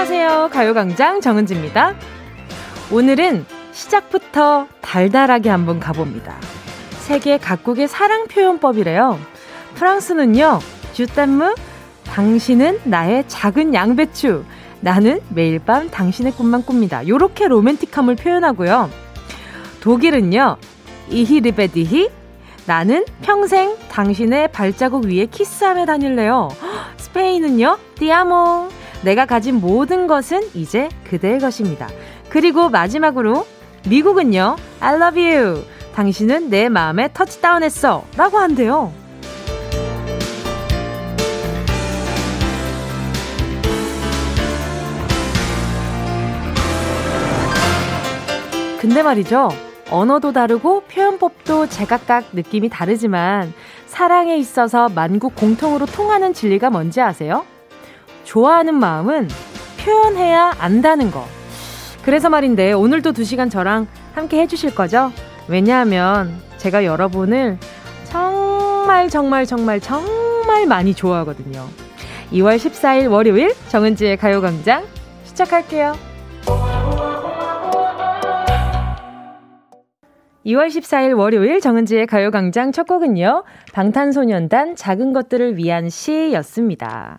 안녕하세요. 가요광장 정은지입니다. 오늘은 시작부터 달달하게 한번 가봅니다. 세계 각국의 사랑 표현법이래요. 프랑스는요, 주땀무, 당신은 나의 작은 양배추, 나는 매일 밤 당신의 꿈만 꿉니다. 요렇게 로맨틱함을 표현하고요. 독일은요, 이히르베디히, 나는 평생 당신의 발자국 위에 키스하며 다닐래요. 스페인은요, 디아모, 내가 가진 모든 것은 이제 그대의 것입니다. 그리고 마지막으로 미국은요, I love you, 당신은 내 마음에 터치다운했어 라고 한대요. 근데 말이죠, 언어도 다르고 표현법도 제각각 느낌이 다르지만 사랑에 있어서 만국 공통으로 통하는 진리가 뭔지 아세요? 좋아하는 마음은 표현해야 안다는 거. 그래서 말인데 오늘도 2시간 저랑 함께 해주실 거죠? 왜냐하면 제가 여러분을 정말 많이 좋아하거든요. 2월 14일 월요일 정은지의 가요광장 시작할게요. 2월 14일 월요일 정은지의 가요광장 첫 곡은요, 방탄소년단 작은 것들을 위한 시였습니다.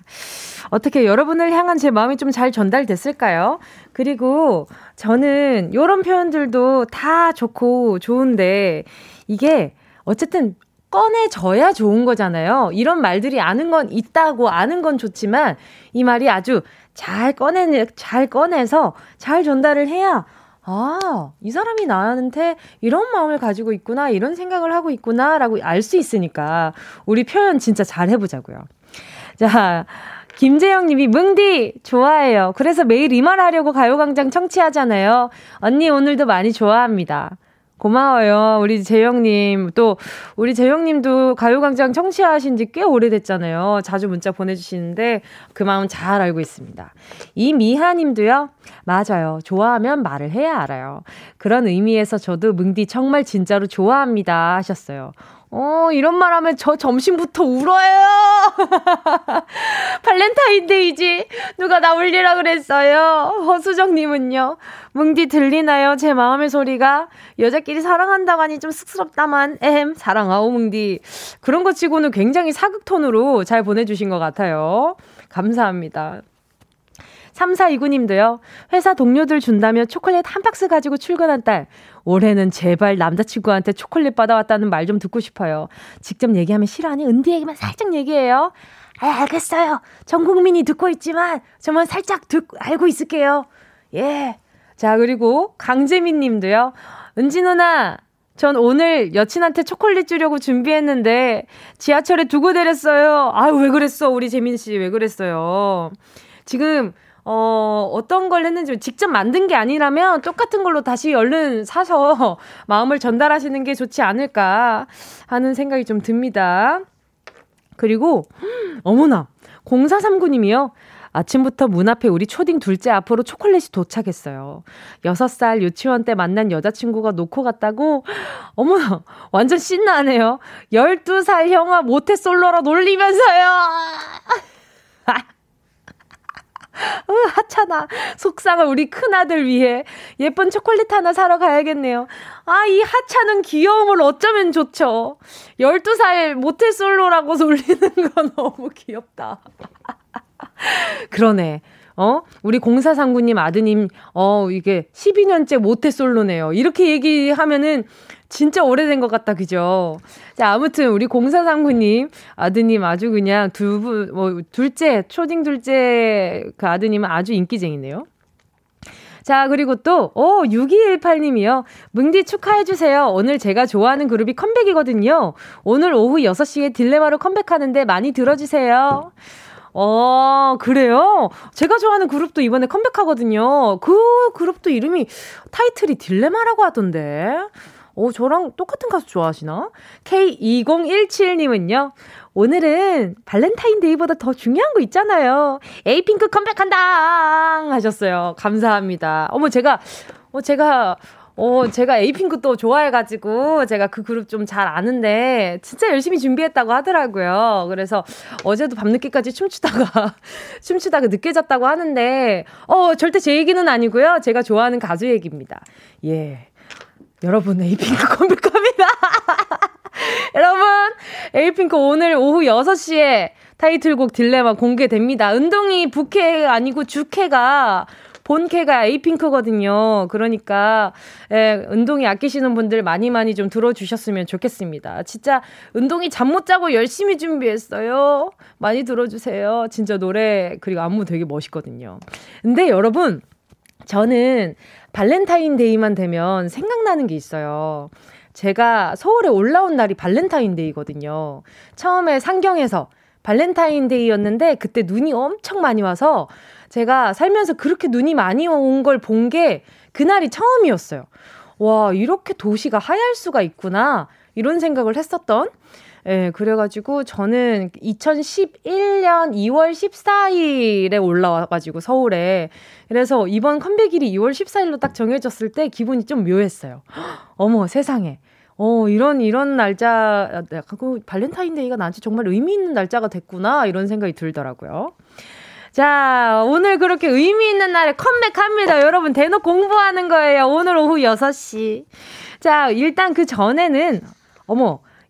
어떻게 여러분을 향한 제 마음이 좀 잘 전달됐을까요? 그리고 저는 이런 표현들도 다 좋고 좋은데 이게 어쨌든 꺼내져야 좋은 거잖아요. 이런 말들이 아는 건 있다고 아는 건 좋지만 이 말이 아주 잘 꺼내서 잘 전달을 해야, 아, 이 사람이 나한테 이런 마음을 가지고 있구나, 이런 생각을 하고 있구나 라고 알 수 있으니까 우리 표현 진짜 잘 해보자고요. 자, 김재영님이 뭉디 좋아해요. 그래서 매일 이 말 하려고 가요광장 청취하잖아요. 언니 오늘도 많이 좋아합니다. 고마워요. 우리 재영님, 또 우리 재영님도 가요광장 청취하신 지 꽤 오래됐잖아요. 자주 문자 보내주시는데 그 마음 잘 알고 있습니다. 이미하님도요. 맞아요. 좋아하면 말을 해야 알아요. 그런 의미에서 저도 뭉디 정말 진짜로 좋아합니다 하셨어요. 이런 말 하면 저 점심부터 울어요. 발렌타인데이지 누가 나 울리라 그랬어요. 허수정님은요, 뭉디 들리나요? 제 마음의 소리가 여자끼리 사랑한다고 하니 좀 쑥스럽다만 사랑하오 뭉디. 그런 것 치고는 굉장히 사극톤으로 잘 보내주신 것 같아요. 감사합니다. 3429님도요. 회사 동료들 준다며 초콜릿 한 박스 가지고 출근한 딸. 올해는 제발 남자친구한테 초콜릿 받아왔다는 말 좀 듣고 싶어요. 직접 얘기하면 싫어하니 은디에게만 살짝 얘기해요. 알겠어요. 전 국민이 듣고 있지만 저만 살짝 알고 있을게요. 예. 자, 그리고 강재민 님도요. 은지 누나, 전 오늘 여친한테 초콜릿 주려고 준비했는데 지하철에 두고 내렸어요. 아유, 왜 그랬어? 우리 재민 씨 왜 그랬어요? 지금 어떤 걸 했는지 직접 만든 게 아니라면 똑같은 걸로 다시 얼른 사서 마음을 전달하시는 게 좋지 않을까 하는 생각이 좀 듭니다. 그리고 어머나, 0439님이요. 아침부터 문 앞에 우리 초딩 둘째 앞으로 초콜릿이 도착했어요. 6살 유치원 때 만난 여자친구가 놓고 갔다고? 어머나, 완전 신나네요. 12살 형아 모태솔로라 놀리면서요. 하찮아. 속상한 우리 큰아들 위해 예쁜 초콜릿 하나 사러 가야겠네요. 아, 이 하찮은 귀여움을 어쩌면 좋죠. 12살 모태솔로라고 놀리는 건 너무 귀엽다. 그러네. 우리 0439님 아드님, 이게 12년째 모태솔로네요. 이렇게 얘기하면은 진짜 오래된 것 같다, 그죠? 자, 아무튼 우리 0439님 아드님 아주 그냥 둘째, 초딩 둘째 그 아드님은 아주 인기쟁이네요. 자, 그리고 또 6218님이요. 뭉디 축하해주세요. 오늘 제가 좋아하는 그룹이 컴백이거든요. 오늘 오후 6시에 딜레마로 컴백하는데 많이 들어주세요. 그래요? 제가 좋아하는 그룹도 이번에 컴백하거든요. 그 그룹도 이름이, 타이틀이 딜레마라고 하던데. 저랑 똑같은 가수 좋아하시나? K2017님은요. 오늘은 발렌타인데이보다 더 중요한 거 있잖아요. 에이핑크 컴백한다 하셨어요. 감사합니다. 제가 제가 에이핑크 또 좋아해가지고 제가 그 그룹 좀 잘 아는데 진짜 열심히 준비했다고 하더라고요. 그래서 어제도 밤늦게까지 춤추다가 늦게 잤다고 하는데 절대 제 얘기는 아니고요. 제가 좋아하는 가수 얘기입니다. 예, 여러분 에이핑크 컴백 겁니다. 여러분 에이핑크 오늘 오후 6시에 타이틀곡 딜레마 공개됩니다. 은동이 부캐 아니고 주캐가 본캐가 에이핑크거든요. 그러니까 은동이 아끼시는 분들 많이 많이 좀 들어주셨으면 좋겠습니다. 진짜 은동이 잠 못 자고 열심히 준비했어요. 많이 들어주세요. 진짜 노래 그리고 안무 되게 멋있거든요. 근데 여러분 저는 발렌타인데이만 되면 생각나는 게 있어요. 제가 서울에 올라온 날이 발렌타인데이거든요. 처음에 상경에서 발렌타인데이였는데 그때 눈이 엄청 많이 와서 제가 살면서 그렇게 눈이 많이 온 걸 본 게 그날이 처음이었어요. 와, 이렇게 도시가 하얄 수가 있구나 이런 생각을 했었던. 예, 그래가지고 저는 2011년 2월 14일에 올라와가지고 서울에 그래서 이번 컴백일이 2월 14일로 딱 정해졌을 때 기분이 좀 묘했어요. 헉, 어머 세상에. 이런 날짜, 발렌타인데이가 나한테 정말 의미 있는 날짜가 됐구나, 이런 생각이 들더라고요. 자, 오늘 그렇게 의미 있는 날에 컴백합니다. 여러분, 대놓고 공부하는 거예요. 오늘 오후 6시. 자, 일단 그 전에는,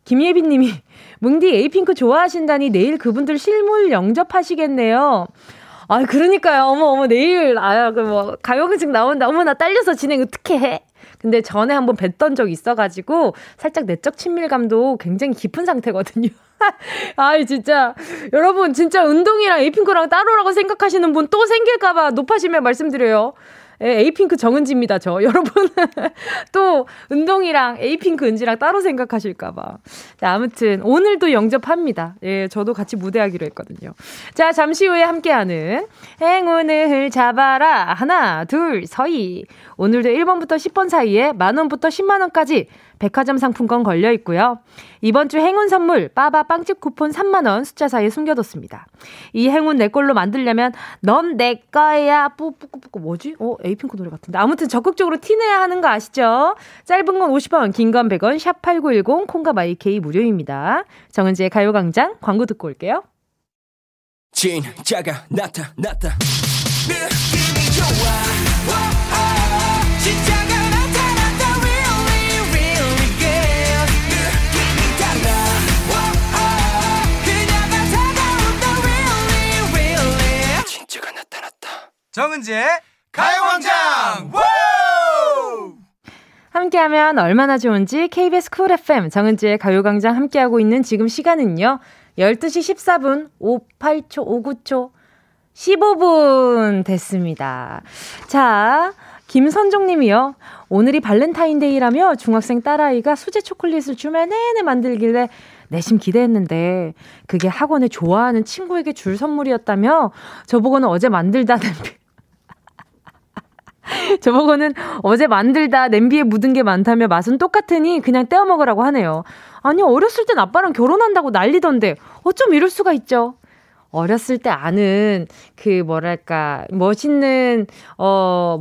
김예빈 님이, 뭉디 에이핑크 좋아하신다니 내일 그분들 실물 영접하시겠네요. 아, 그러니까요. 내일, 가요광장 나온다. 나 딸려서 진행 어떻게 해? 근데 전에 한번 뵀던 적이 있어가지고 살짝 내적 친밀감도 굉장히 깊은 상태거든요. 아이 진짜 여러분 진짜 은동이랑 에이핑크랑 따로라고 생각하시는 분 또 생길까봐 높아지면 말씀드려요. 에이핑크 정은지입니다. 저 여러분 또 은동이랑 에이핑크 은지랑 따로 생각하실까봐. 자, 아무튼 오늘도 영접합니다. 예, 저도 같이 무대하기로 했거든요. 자, 잠시 후에 함께하는 행운을 잡아라 하나 둘 서이. 오늘도 1번부터 10번 사이에 만원부터 10만원까지 백화점 상품권 걸려있고요. 이번 주 행운 선물 빠바 빵집 쿠폰 3만원 숫자 사이에 숨겨뒀습니다. 이 행운 내 걸로 만들려면 넌 내 거야 뿌뿌뿌뿌 뭐지? 에이핑크 노래 같은데 아무튼 적극적으로 티내야 하는 거 아시죠? 짧은 건 50원 긴 건 100원 샵8910 콩과 마이K 무료입니다. 정은지의 가요광장 광고 듣고 올게요. 진짜가 나타났다 느낌이 좋아 진짜가 정은지의 가요광장 함께하면 얼마나 좋은지 KBS 쿨 FM 정은지의 가요광장 함께하고 있는 지금 시간은요 12시 14분 58초 59초 15분 됐습니다. 자, 김선종 님이요. 오늘이 발렌타인데이라며 중학생 딸아이가 수제 초콜릿을 주말 내내 만들길래 내심 기대했는데 그게 학원에 좋아하는 친구에게 줄 선물이었다며 저보고는 어제 만들다 냄비 저보고는 어제 만들다 냄비에 묻은 게 많다며 맛은 똑같으니 그냥 떼어 먹으라고 하네요. 아니 어렸을 땐 아빠랑 결혼한다고 난리던데 어쩜 이럴 수가 있죠. 어렸을 때 아는 그 뭐랄까 멋있는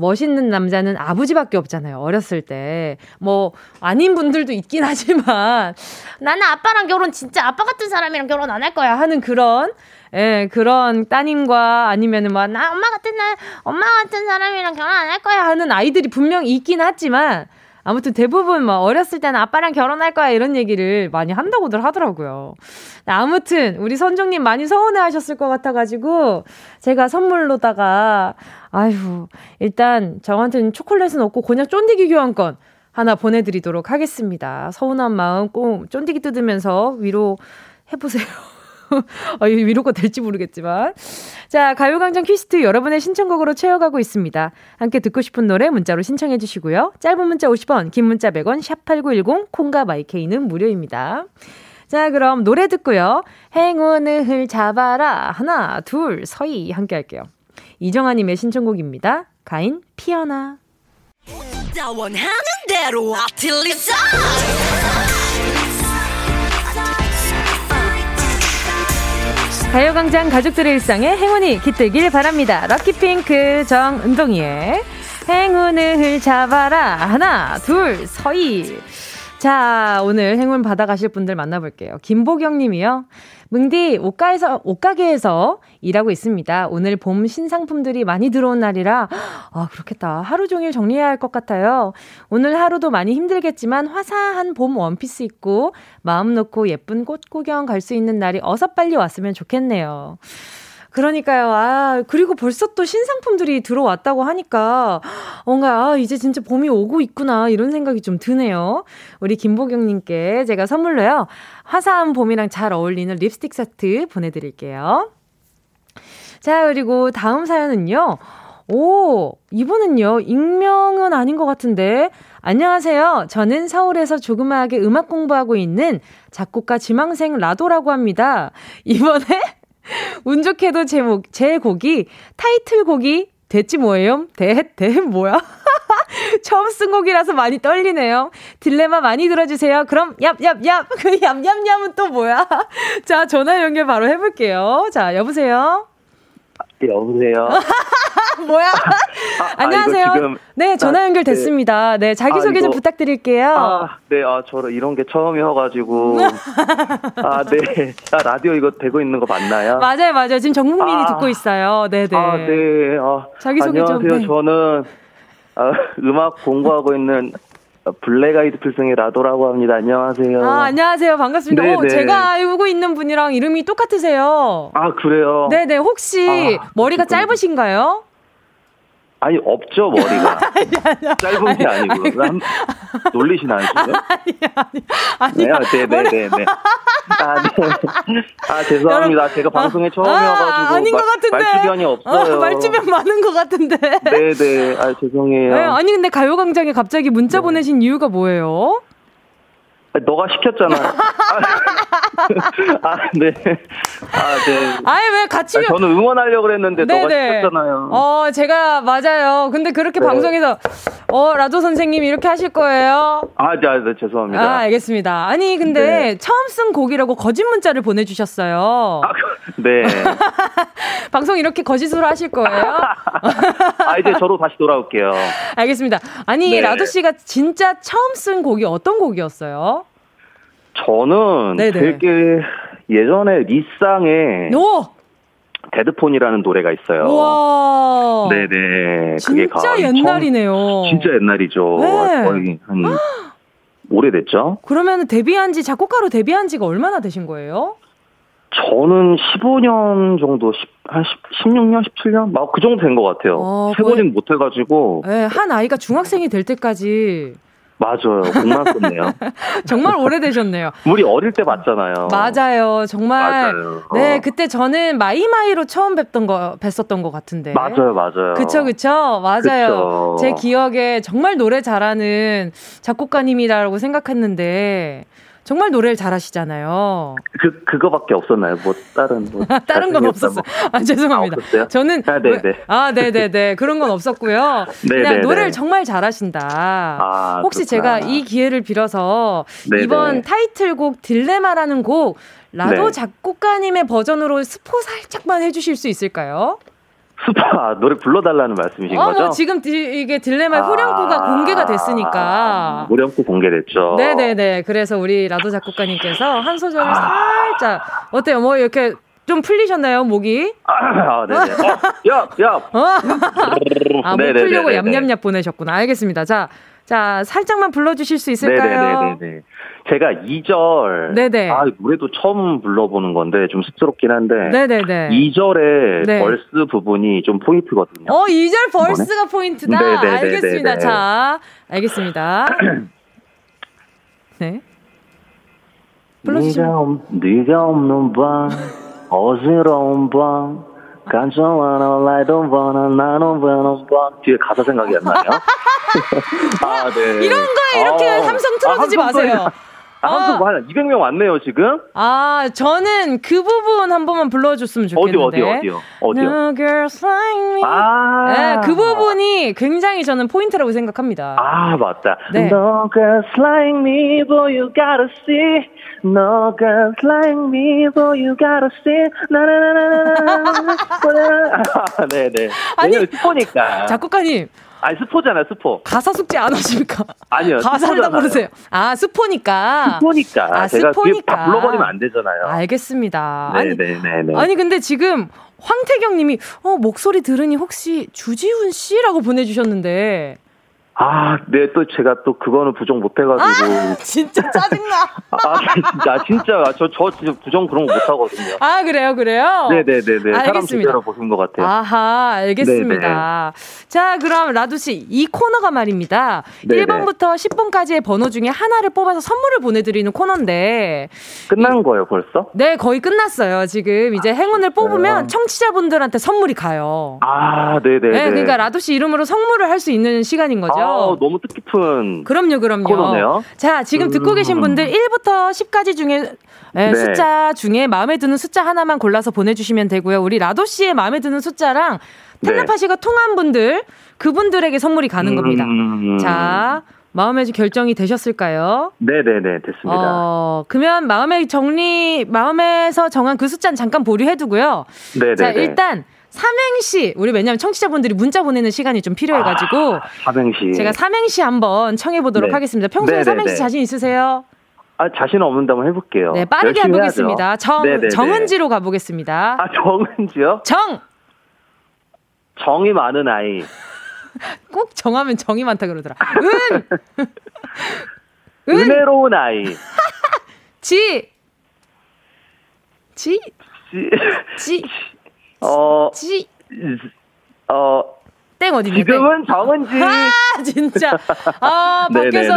멋있는 남자는 아버지밖에 없잖아요. 어렸을 때 뭐 아닌 분들도 있긴 하지만 나는 아빠랑 결혼 진짜 아빠 같은 사람이랑 결혼 안 할 거야 하는 그런 그런 따님과 아니면은 막 나 엄마 같은 사람이랑 결혼 안 할 거야 하는 아이들이 분명히 있긴 하지만 아무튼 대부분 막 어렸을 때는 아빠랑 결혼할 거야 이런 얘기를 많이 한다고들 하더라고요. 아무튼 우리 선정님 많이 서운해하셨을 것 같아가지고 제가 선물로다가 일단 저한테는 초콜릿은 없고 그냥 쫀디기 교환권 하나 보내드리도록 하겠습니다. 서운한 마음 꼭 쫀디기 뜯으면서 위로해보세요. 위로가 될지 모르겠지만 자 가요광장 퀴스트 여러분의 신청곡으로 채워가고 있습니다. 함께 듣고 싶은 노래 문자로 신청해 주시고요. 짧은 문자 50원 긴 문자 100원 샵8910 콩과 마이케이는 무료입니다. 자 그럼 노래 듣고요. 행운을 잡아라 하나 둘 서이 함께 할게요. 이정아님의 신청곡입니다. 가인 피어나 나 원하는 대로 아틀리사 가요광장 가족들의 일상에 행운이 깃들길 바랍니다. 럭키핑크 정은동이의 행운을 잡아라. 하나, 둘, 서희. 자, 오늘 행운 받아가실 분들 만나볼게요. 김보경 님이요. 뭉디, 옷가게에서 일하고 있습니다. 오늘 봄 신상품들이 많이 들어온 날이라, 아, 그렇겠다. 하루 종일 정리해야 할 것 같아요. 오늘 하루도 많이 힘들겠지만 화사한 봄 원피스 입고 마음 놓고 예쁜 꽃 구경 갈 수 있는 날이 어서 빨리 왔으면 좋겠네요. 그러니까요. 아, 그리고 벌써 또 신상품들이 들어왔다고 하니까 뭔가 아, 이제 진짜 봄이 오고 있구나 이런 생각이 좀 드네요. 우리 김보경님께 제가 선물로요. 화사한 봄이랑 잘 어울리는 립스틱 세트 보내드릴게요. 자, 그리고 다음 사연은요. 오, 이분은요. 익명은 아닌 것 같은데. 안녕하세요. 저는 서울에서 조그마하게 음악 공부하고 있는 작곡가 지망생 라도라고 합니다. 이번에 운 좋게도 제 곡이 타이틀곡이 됐지 뭐예요? 됐 뭐야? 처음 쓴 곡이라서 많이 떨리네요. 딜레마 많이 들어주세요. 그럼 얍얍얍. 그 얍얍얍은 또 뭐야? 자, 전화 연결 바로 해볼게요. 자, 여보세요? 여보세요? 뭐야? 안녕하세요. 지금, 네, 전화 연결 됐습니다. 네, 자기소개 좀 부탁드릴게요. 아, 네, 아, 저 이런 게 처음이어가지고. 아, 네. 아, 라디오 이거 되고 있는 거 맞나요? 맞아요, 맞아요. 지금 전 국민이 듣고 있어요. 네네. 아, 네. 아, 자기소개 좀. 안녕하세요. 네. 저는 음악 공부하고 있는 블랙 아이드 필승의 라도라고 합니다. 안녕하세요. 아, 안녕하세요. 반갑습니다. 오, 제가 알고 있는 분이랑 이름이 똑같으세요. 아, 그래요? 네네. 혹시 머리가 짧으신가요? 아니, 없죠, 머리가. 아니, 짧은 게 아니고. 놀리시나 않으세요? 아니. 아, 죄송합니다. 여러분, 제가 방송에 처음이어가지고. 아닌 것 같은데. 말주변이 없어요. 말주변 많은 것 같은데. 네네. 아, 죄송해요. 네, 아니, 근데 가요광장에 갑자기 문자 보내신 이유가 뭐예요? 너가 시켰잖아. 아, 네. 아, 네. 아니, 왜 같이. 저는 응원하려고 그랬는데, 네네. 너가 시켰잖아요. 어, 제가, 맞아요. 근데 그렇게 네. 방송에서, 라도 선생님이 이렇게 하실 거예요? 아, 네, 죄송합니다. 아, 알겠습니다. 아니, 근데 네. 처음 쓴 곡이라고 거짓 문자를 보내주셨어요. 아, 네. 방송 이렇게 거짓으로 하실 거예요? 아, 이제 저로 다시 돌아올게요. 알겠습니다. 아니, 네. 라도 씨가 진짜 처음 쓴 곡이 어떤 곡이었어요? 저는 네네. 되게 예전에 리쌍의 데드폰이라는 노래가 있어요. 우와. 네네. 그게 진짜 옛날이네요. 진짜 옛날이죠. 네. 거의 한 오래됐죠. 그러면 데뷔한 지 작곡가로 데뷔한 지가 얼마나 되신 거예요? 저는 15년 정도, 한 16년, 17년? 막 그 정도 된 것 같아요. 세번은 못 해가지고. 네, 한 아이가 중학생이 될 때까지. 맞아요. 공만 썼네요. 정말 오래되셨네요. 우리 어릴 때 봤잖아요. 맞아요. 정말. 맞아요. 네, 그때 저는 마이마이로 처음 뵀었던 것 같은데. 맞아요. 그쵸. 맞아요. 그쵸. 제 기억에 정말 노래 잘하는 작곡가님이라고 생각했는데. 정말 노래를 잘하시잖아요. 그거밖에 없었나요? 뭐 다른 건 없었어요. 아, 죄송합니다. 없었어요? 저는 네네네 그런 건 없었고요. 그냥 노래를 정말 잘하신다. 아, 혹시 그렇구나. 제가 이 기회를 빌어서 네네. 이번 타이틀곡 딜레마라는 곡 라도 네. 작곡가님의 버전으로 스포 살짝만 해주실 수 있을까요? 스파 노래 불러달라는 말씀이신 거죠? 뭐 지금 이게 딜레마의 후렴구가 공개가 됐으니까. 후렴구 공개됐죠. 네네네. 그래서 우리 라도 작곡가님께서 한 소절을 살짝 어때요? 뭐 이렇게 좀 풀리셨나요? 목이? 아, 네네. 목 풀려고 얌얌얌 보내셨구나. 알겠습니다. 자, 살짝만 불러주실 수 있을까요? 네네네. 제가 2절. 네네. 아, 노래도 처음 불러보는 건데, 좀 쑥스럽긴 한데. 네네네. 2절의 네. 벌스 부분이 좀 포인트거든요. 2절 벌스가 이번에? 포인트다? 네네네네네. 알겠습니다. 네네. 자, 알겠습니다. 네. 불러주시면. 네가 없는 밤, 어지러운 밤, 간청하나, 라이던 밤, 나는 밤, 뒤에 가사 생각이 안 나요? 아, 네. 이런 거에 이렇게 함성 틀어주지 마세요. 함성 한 200명 왔네요, 지금? 아, 저는 그 부분 한 번만 불러줬으면 좋겠는데. 어디요? No girls like me. 네, 그 부분이 굉장히 저는 포인트라고 생각합니다. 아, 맞다. 네. No girls like me, boy, you gotta see. No girls like me, boy, you gotta see. 나나나나나. 아, 네네. 아니, 스포니까. 작곡가님. 아니 스포잖아요, 스포. 가사 숙제 안 하십니까? 아니요. 가사를 다 모르세요. 아, 스포니까. 스포니까. 아, 제가 다 불러버리면 안 되잖아요. 알겠습니다. 네네네. 아니 근데 지금 황태경님이 목소리 들으니 혹시 주지훈 씨라고 보내주셨는데. 아, 네, 또 제가 또 그거는 부정 못해가지고. 아, 진짜 짜증나. 저 진짜 부정 그런 거 못하거든요. 아, 그래요? 네네네네. 알겠습니다. 사람 제대로 보신 것 같아요. 아하, 알겠습니다. 네네. 자, 그럼 라도씨, 이 코너가 말입니다. 네네. 1번부터 10번까지의 번호 중에 하나를 뽑아서 선물을 보내드리는 코너인데. 끝난 거예요, 벌써? 네, 거의 끝났어요. 지금 이제 행운을 뽑으면 청취자분들한테 선물이 가요. 아, 네네네. 네, 그러니까 라도씨 이름으로 선물을 할 수 있는 시간인 거죠. 아, 너무 뜻깊은. 그럼요. 코너네요. 자, 지금 듣고 계신 분들 1부터 10까지 중에 숫자 중에 마음에 드는 숫자 하나만 골라서 보내주시면 되고요. 우리 라도 씨의 마음에 드는 숫자랑 텔레파 씨가 통한 분들, 그분들에게 선물이 가는 겁니다. 자, 마음의 결정이 되셨을까요? 네네네, 됐습니다. 그러면 마음에서 정한 그 숫자는 잠깐 보류해두고요. 네네. 자, 일단. 삼행시, 우리 왜냐면 청취자분들이 문자 보내는 시간이 좀 필요해가지고. 삼행시. 제가 삼행시 한번 청해보도록 하겠습니다. 평소에 네네네. 삼행시 자신 있으세요? 아, 자신 없는다면 해볼게요. 네, 빠르게 해보겠습니다. 정은지로 가보겠습니다. 아, 정은지요? 정이 많은 아이. 꼭 정하면 정이 많다 그러더라. 은혜로운 아이. 땡 어디니? 지금은 정은지. 아, 진짜. 아, 밖에서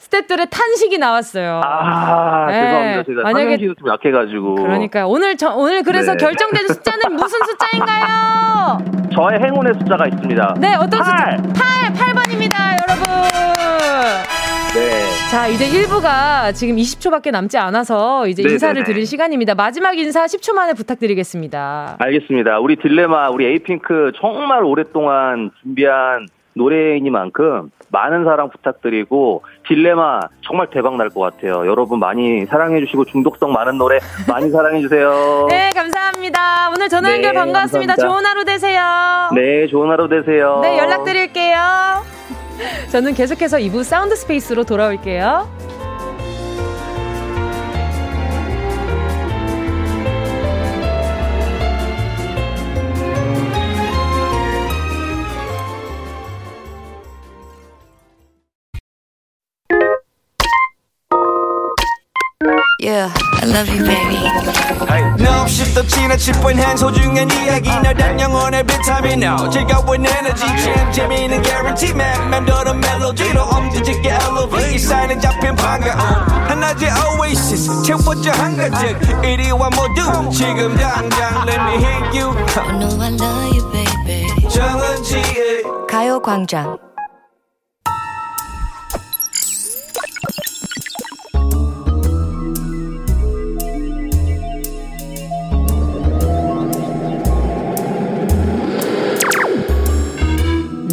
스태프들의 탄식이 나왔어요. 아, 죄송합니다. 제가 만약에 좀 약해가지고. 그러니까 오늘 그래서 결정된 숫자는 무슨 숫자인가요? 저의 행운의 숫자가 있습니다. 네, 어떤 숫자? 8번입니다, 여러분. 네. 자, 이제 1부가 지금 20초밖에 남지 않아서 이제 인사를 드릴 시간입니다. 마지막 인사 10초 만에 부탁드리겠습니다. 알겠습니다. 우리 딜레마, 우리 에이핑크 정말 오랫동안 준비한 노래이니만큼 많은 사랑 부탁드리고, 딜레마 정말 대박 날 것 같아요. 여러분 많이 사랑해주시고, 중독성 많은 노래 많이 사랑해주세요. 네, 감사합니다. 오늘 전화 연결 반가웠습니다. 감사합니다. 좋은 하루 되세요. 네, 좋은 하루 되세요. 네, 연락드릴게요. 저는 계속해서 2부 사운드 스페이스로 돌아올게요. Yeah, I love you, baby. No, she's the china chip when hands hold you and you again. No, that young on every time you know. Check out with energy, champ, Jimmy, and guarantee, man. Man, do the melody, no, did you get elevated? Sign and jump in, panga. And I did oasis, check what your hunger took. It is one more dude, chick him down, let me hit you. I know I love you, baby. 정은지, 가요광장.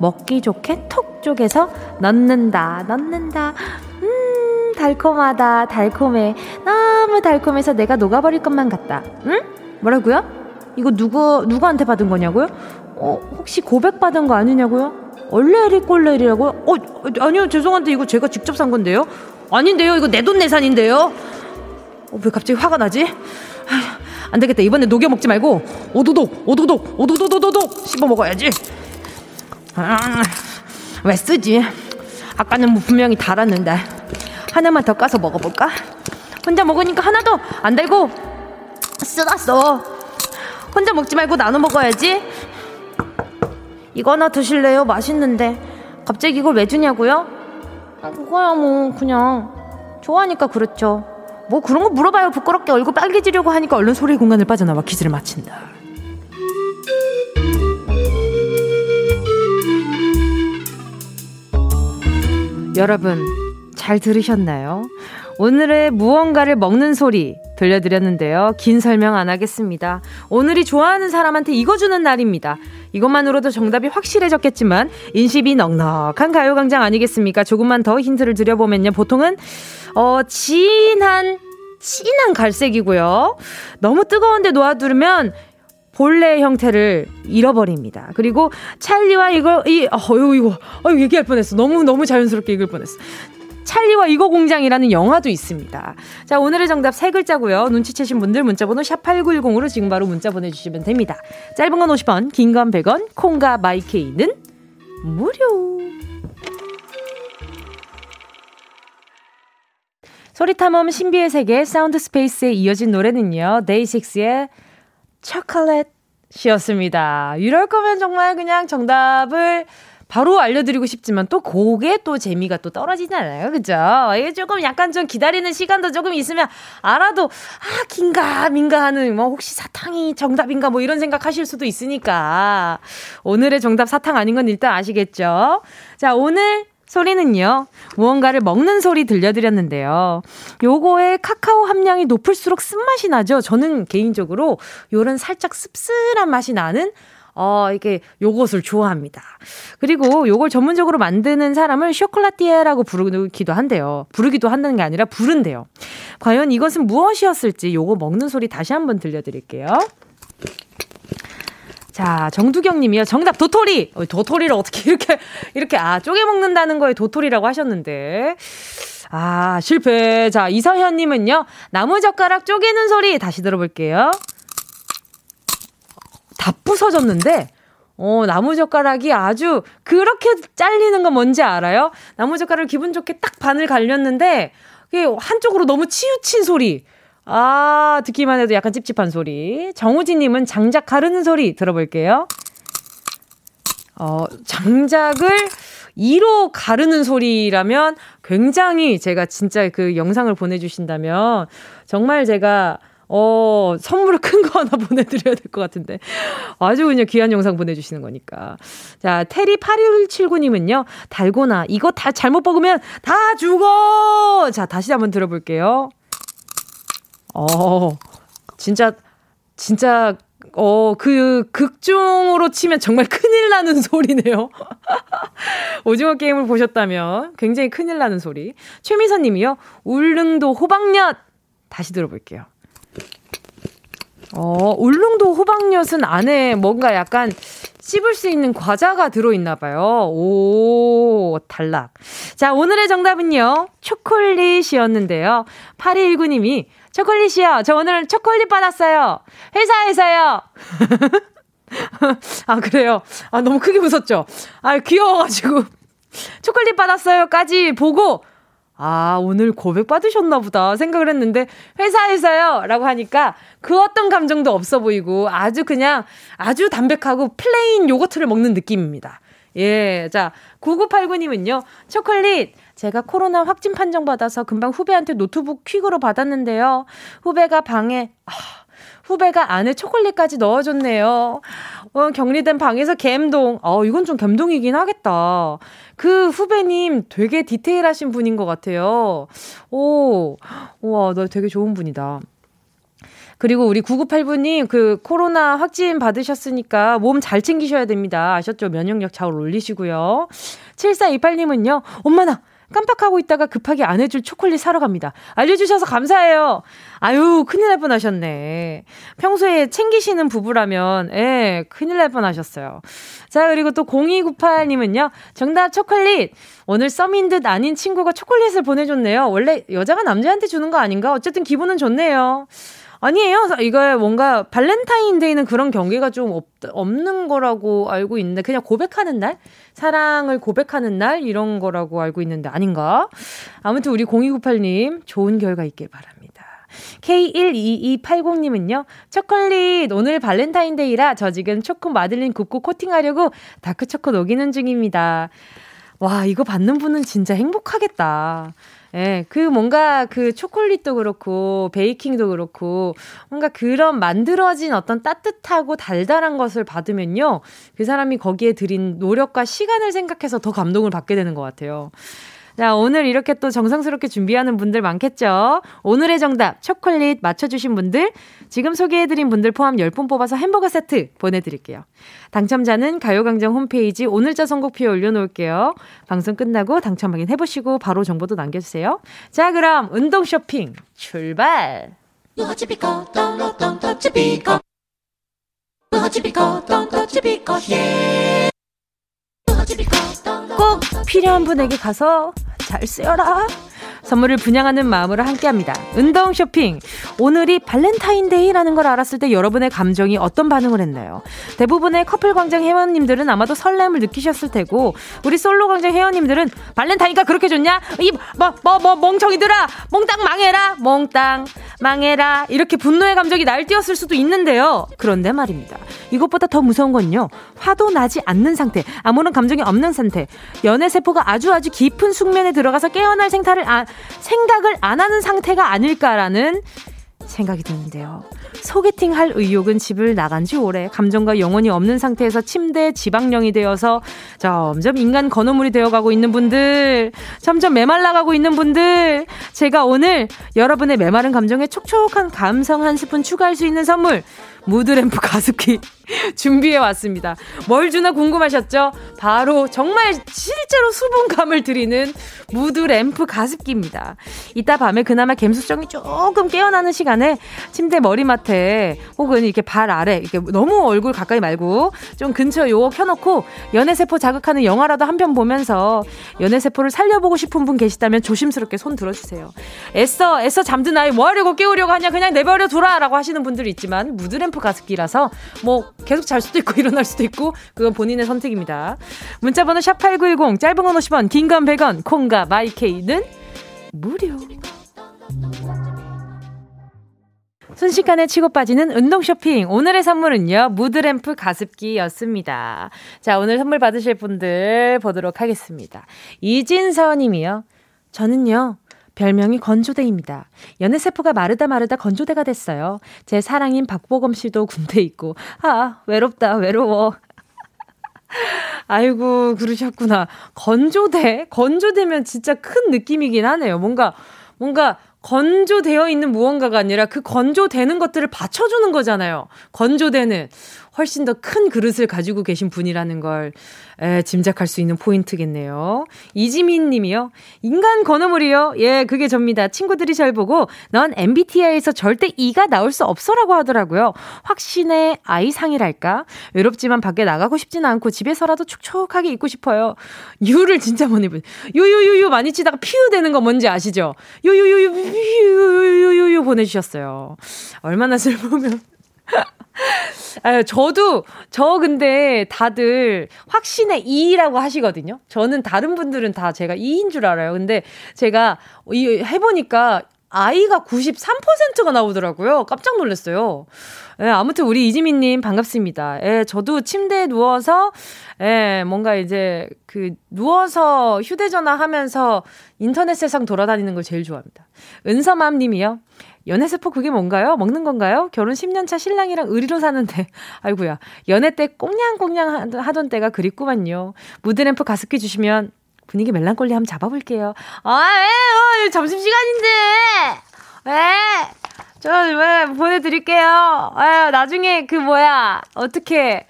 먹기 좋게 톡 쪽에서 넣는다. 달콤하다, 달콤해. 너무 달콤해서 내가 녹아버릴 것만 같다. 응? 뭐라고요? 이거 누구한테 받은 거냐고요? 혹시 고백 받은 거 아니냐고요? 얼레리 꼴레리라고요? 아니요, 죄송한데 이거 제가 직접 산 건데요? 아닌데요, 이거 내 돈 내산인데요? 왜 갑자기 화가 나지? 아휴, 안 되겠다. 이번에 녹여 먹지 말고 오도독 씹어 먹어야지. 왜 쓰지? 아까는 뭐 분명히 달았는데. 하나만 더 까서 먹어볼까? 혼자 먹으니까 하나도 안 달고 쓰놨어. 혼자 먹지 말고 나눠 먹어야지. 이거 하나 드실래요? 맛있는데. 갑자기 이걸 왜 주냐고요? 그거야 뭐 그냥 좋아하니까 그렇죠. 뭐 그런 거 물어봐요. 부끄럽게 얼굴 빨개지려고 하니까 얼른 소리의 공간을 빠져나와 퀴즈를 마친다. 여러분 잘 들으셨나요? 오늘의 무언가를 먹는 소리 들려드렸는데요. 긴 설명 안 하겠습니다. 오늘이 좋아하는 사람한테 이거 주는 날입니다. 이것만으로도 정답이 확실해졌겠지만 인심이 넉넉한 가요광장 아니겠습니까? 조금만 더 힌트를 드려보면요. 보통은 진한 갈색이고요. 너무 뜨거운데 놓아두면 본래 형태를 잃어버립니다. 그리고 찰리와 이거 얘기할 뻔했어. 너무 자연스럽게 읽을 뻔했어. 찰리와 이거 공장이라는 영화도 있습니다. 자, 오늘의 정답 3글자고요. 눈치채신 분들 문자번호 샵8910으로 지금 바로 문자 보내주시면 됩니다. 짧은 건 50원, 긴 건 100원, 콩과 마이케이는 무료. 소리탐험 신비의 세계 사운드 스페이스에 이어진 노래는요. 데이식스의 초콜릿이었습니다. 이럴 거면 정말 그냥 정답을 바로 알려드리고 싶지만 또 그게 또 재미가 또 떨어지잖아요. 그죠? 이게 조금 약간 좀 기다리는 시간도 조금 있으면 알아도 긴가 민가 하는 혹시 사탕이 정답인가 이런 생각하실 수도 있으니까 오늘의 정답 사탕 아닌 건 일단 아시겠죠? 자, 오늘 소리는요. 무언가를 먹는 소리 들려드렸는데요. 요거의 카카오 함량이 높을수록 쓴맛이 나죠. 저는 개인적으로 요런 살짝 씁쓸한 맛이 나는 이렇게 요것을 좋아합니다. 그리고 요걸 전문적으로 만드는 사람을 쇼콜라티에라고 부르기도 한다는 게 아니라 부른대요. 과연 이것은 무엇이었을지 요거 먹는 소리 다시 한번 들려드릴게요. 자, 정두경 님이요. 정답 도토리. 도토리를 어떻게 이렇게 쪼개 먹는다는 거에 도토리라고 하셨는데. 실패. 자, 이서현 님은요. 나무젓가락 쪼개는 소리 다시 들어볼게요. 다 부서졌는데 나무젓가락이 아주 그렇게 잘리는 건 뭔지 알아요? 나무젓가락을 기분 좋게 딱 반을 갈렸는데 그게 한쪽으로 너무 치우친 소리. 듣기만 해도 약간 찝찝한 소리. 정우진님은 장작 가르는 소리 들어볼게요. 장작을 2로 가르는 소리라면 굉장히 제가 진짜 그 영상을 보내주신다면 정말 제가 선물을 큰 거 하나 보내드려야 될 것 같은데. 아주 그냥 귀한 영상 보내주시는 거니까. 자, 테리8179님은요. 달고나, 이거 다 잘못 먹으면 다 죽어! 자, 다시 한번 들어볼게요. 진짜, 그 극중으로 치면 정말 큰일 나는 소리네요. 오징어 게임을 보셨다면 굉장히 큰일 나는 소리. 최미선 님이요. 울릉도 호박엿. 다시 들어볼게요. 울릉도 호박엿은 안에 뭔가 약간 씹을 수 있는 과자가 들어있나 봐요. 오, 탈락. 자, 오늘의 정답은요. 초콜릿이었는데요. 8219님이 초콜릿이요. 저 오늘 초콜릿 받았어요. 회사에서요. 그래요. 너무 크게 웃었죠. 귀여워가지고. 초콜릿 받았어요까지 보고, 오늘 고백 받으셨나 보다 생각을 했는데 회사에서요 라고 하니까 그 어떤 감정도 없어 보이고 아주 그냥 아주 담백하고 플레인 요거트를 먹는 느낌입니다. 예, 자 9989님은요. 초콜릿 제가 코로나 확진 판정 받아서 금방 후배한테 노트북 퀵으로 받았는데요. 후배가 방에 후배가 안에 초콜릿까지 넣어줬네요. 격리된 방에서 갬동. 이건 좀 갬동이긴 하겠다. 그 후배님 되게 디테일하신 분인 것 같아요. 우와, 너 되게 좋은 분이다. 그리고 우리 998분님 그 코로나 확진 받으셨으니까 몸 잘 챙기셔야 됩니다. 아셨죠? 면역력 잘 올리시고요. 7428님은요. 엄마나. 깜빡하고 있다가 급하게 안 해줄 초콜릿 사러 갑니다. 알려주셔서 감사해요. 큰일 날 뻔하셨네. 평소에 챙기시는 부부라면 큰일 날 뻔하셨어요. 자, 그리고 또 0298님은요. 정답 초콜릿. 오늘 썸인 듯 아닌 친구가 초콜릿을 보내줬네요. 원래 여자가 남자한테 주는 거 아닌가? 어쨌든 기분은 좋네요. 아니에요. 이거 뭔가 발렌타인데이는 그런 경계가 좀 없는 거라고 알고 있는데 그냥 고백하는 날? 사랑을 고백하는 날? 이런 거라고 알고 있는데 아닌가? 아무튼 우리 0298님 좋은 결과 있길 바랍니다. K12280님은요. 초콜릿 오늘 발렌타인데이라 저 지금 초코 마들린 굽고 코팅하려고 다크초코 녹이는 중입니다. 와, 이거 받는 분은 진짜 행복하겠다. 예, 뭔가 그 초콜릿도 그렇고, 베이킹도 그렇고, 뭔가 그런 만들어진 어떤 따뜻하고 달달한 것을 받으면요. 그 사람이 거기에 들인 노력과 시간을 생각해서 더 감동을 받게 되는 것 같아요. 자, 오늘 이렇게 또 정성스럽게 준비하는 분들 많겠죠. 오늘의 정답 초콜릿 맞춰주신 분들, 지금 소개해드린 분들 포함 10분 뽑아서 햄버거 세트 보내드릴게요. 당첨자는 가요광장 홈페이지 오늘자 선곡표에 올려놓을게요. 방송 끝나고 당첨 확인 해보시고 바로 정보도 남겨주세요. 자, 그럼 운동 쇼핑 출발. 꼭 필요한 분에게 가서 잘 쓰여라. 선물을 분양하는 마음으로 함께합니다. 운동 쇼핑. 오늘이 발렌타인데이라는 걸 알았을 때 여러분의 감정이 어떤 반응을 했나요? 대부분의 커플광장 회원님들은 아마도 설렘을 느끼셨을 테고, 우리 솔로광장 회원님들은 발렌타인가 그렇게 좋냐? 이 멍청이들아, 몽땅 망해라, 몽땅 망해라, 이렇게 분노의 감정이 날뛰었을 수도 있는데요. 그런데 말입니다. 이것보다 더 무서운 건요, 화도 나지 않는 상태, 아무런 감정이 없는 상태, 연애세포가 아주 깊은 숙면에 들어가서 깨어날 생각을 안 하는 상태가 아닐까라는 생각이 드는데요. 소개팅할 의욕은 집을 나간 지 오래, 감정과 영혼이 없는 상태에서 침대에 지방령이 되어서 점점 인간 건어물이 되어가고 있는 분들, 점점 메말라가고 있는 분들, 제가 오늘 여러분의 메마른 감정에 촉촉한 감성 한 스푼 추가할 수 있는 선물, 무드램프 가습기 준비해왔습니다. 뭘 주나 궁금하셨죠? 바로 정말 실제로 수분감을 드리는 무드램프 가습기입니다. 이따 밤에 그나마 감수성이 조금 깨어나는 시간에 침대 머리맡에 혹은 이렇게 발 아래, 이렇게 너무 얼굴 가까이 말고 좀 근처에 요거 켜놓고 연애세포 자극하는 영화라도 한 편 보면서 연애세포를 살려보고 싶은 분 계시다면 조심스럽게 손 들어주세요. 애써 잠든 아이 뭐 하려고 깨우려고 하냐, 그냥 내버려 둬라 라고 하시는 분들이 있지만, 무드램프 가습기라서 뭐 계속 잘 수도 있고 일어날 수도 있고 그건 본인의 선택입니다. 문자번호 샵8910, 짧은 건 50원, 긴 건 100원, 콩과 마이케이는 무료. 순식간에 치고 빠지는 운동 쇼핑, 오늘의 선물은요 무드램프 가습기였습니다. 자, 오늘 선물 받으실 분들 보도록 하겠습니다. 이진서님이요. 저는요 별명이 건조대입니다. 연애세포가 마르다 건조대가 됐어요. 제 사랑인 박보검 씨도 군대에 있고, 아, 외롭다, 외로워. 아이고, 그러셨구나. 건조대? 건조대면 진짜 큰 느낌이긴 하네요. 뭔가 건조되어 있는 무언가가 아니라 그 건조되는 것들을 받쳐주는 거잖아요. 건조대는 훨씬 더 큰 그릇을 가지고 계신 분이라는 걸 짐작할 수 있는 포인트겠네요. 이지민 님이요. 인간 건어물이요. 예, 그게 접니다. 친구들이 절 보고 넌 MBTI에서 절대 E가 나올 수 없어라고 하더라고요. 확신의 I상이랄까? 외롭지만 밖에 나가고 싶진 않고 집에서라도 촉촉하게 있고 싶어요. 유를 진짜 못 입은. 유유유유 많이 치다가 피유 되는 거 뭔지 아시죠? 유유유유 보내주셨어요. 얼마나 슬프면. 아유, 저 근데 다들 확신의 이라고 하시거든요. 저는 다른 분들은 다 제가 2인 줄 알아요. 근데 제가 해보니까 아이가 93%가 나오더라고요. 깜짝 놀랐어요. 예, 아무튼 우리 이지민님 반갑습니다. 예, 저도 침대에 누워서, 예, 뭔가 이제 누워서 휴대전화 하면서 인터넷 세상 돌아다니는 걸 제일 좋아합니다. 은서맘님이요. 연애세포 그게 뭔가요? 먹는 건가요? 결혼 10년차 신랑이랑 의리로 사는데, 아이고야, 연애 때 꽁냥꽁냥 하던 때가 그립구만요. 무드램프 가습기 주시면 분위기 멜랑꼴리 한번 잡아볼게요. 아, 왜요? 점심시간인데 왜 보내드릴게요. 아, 나중에 어떻게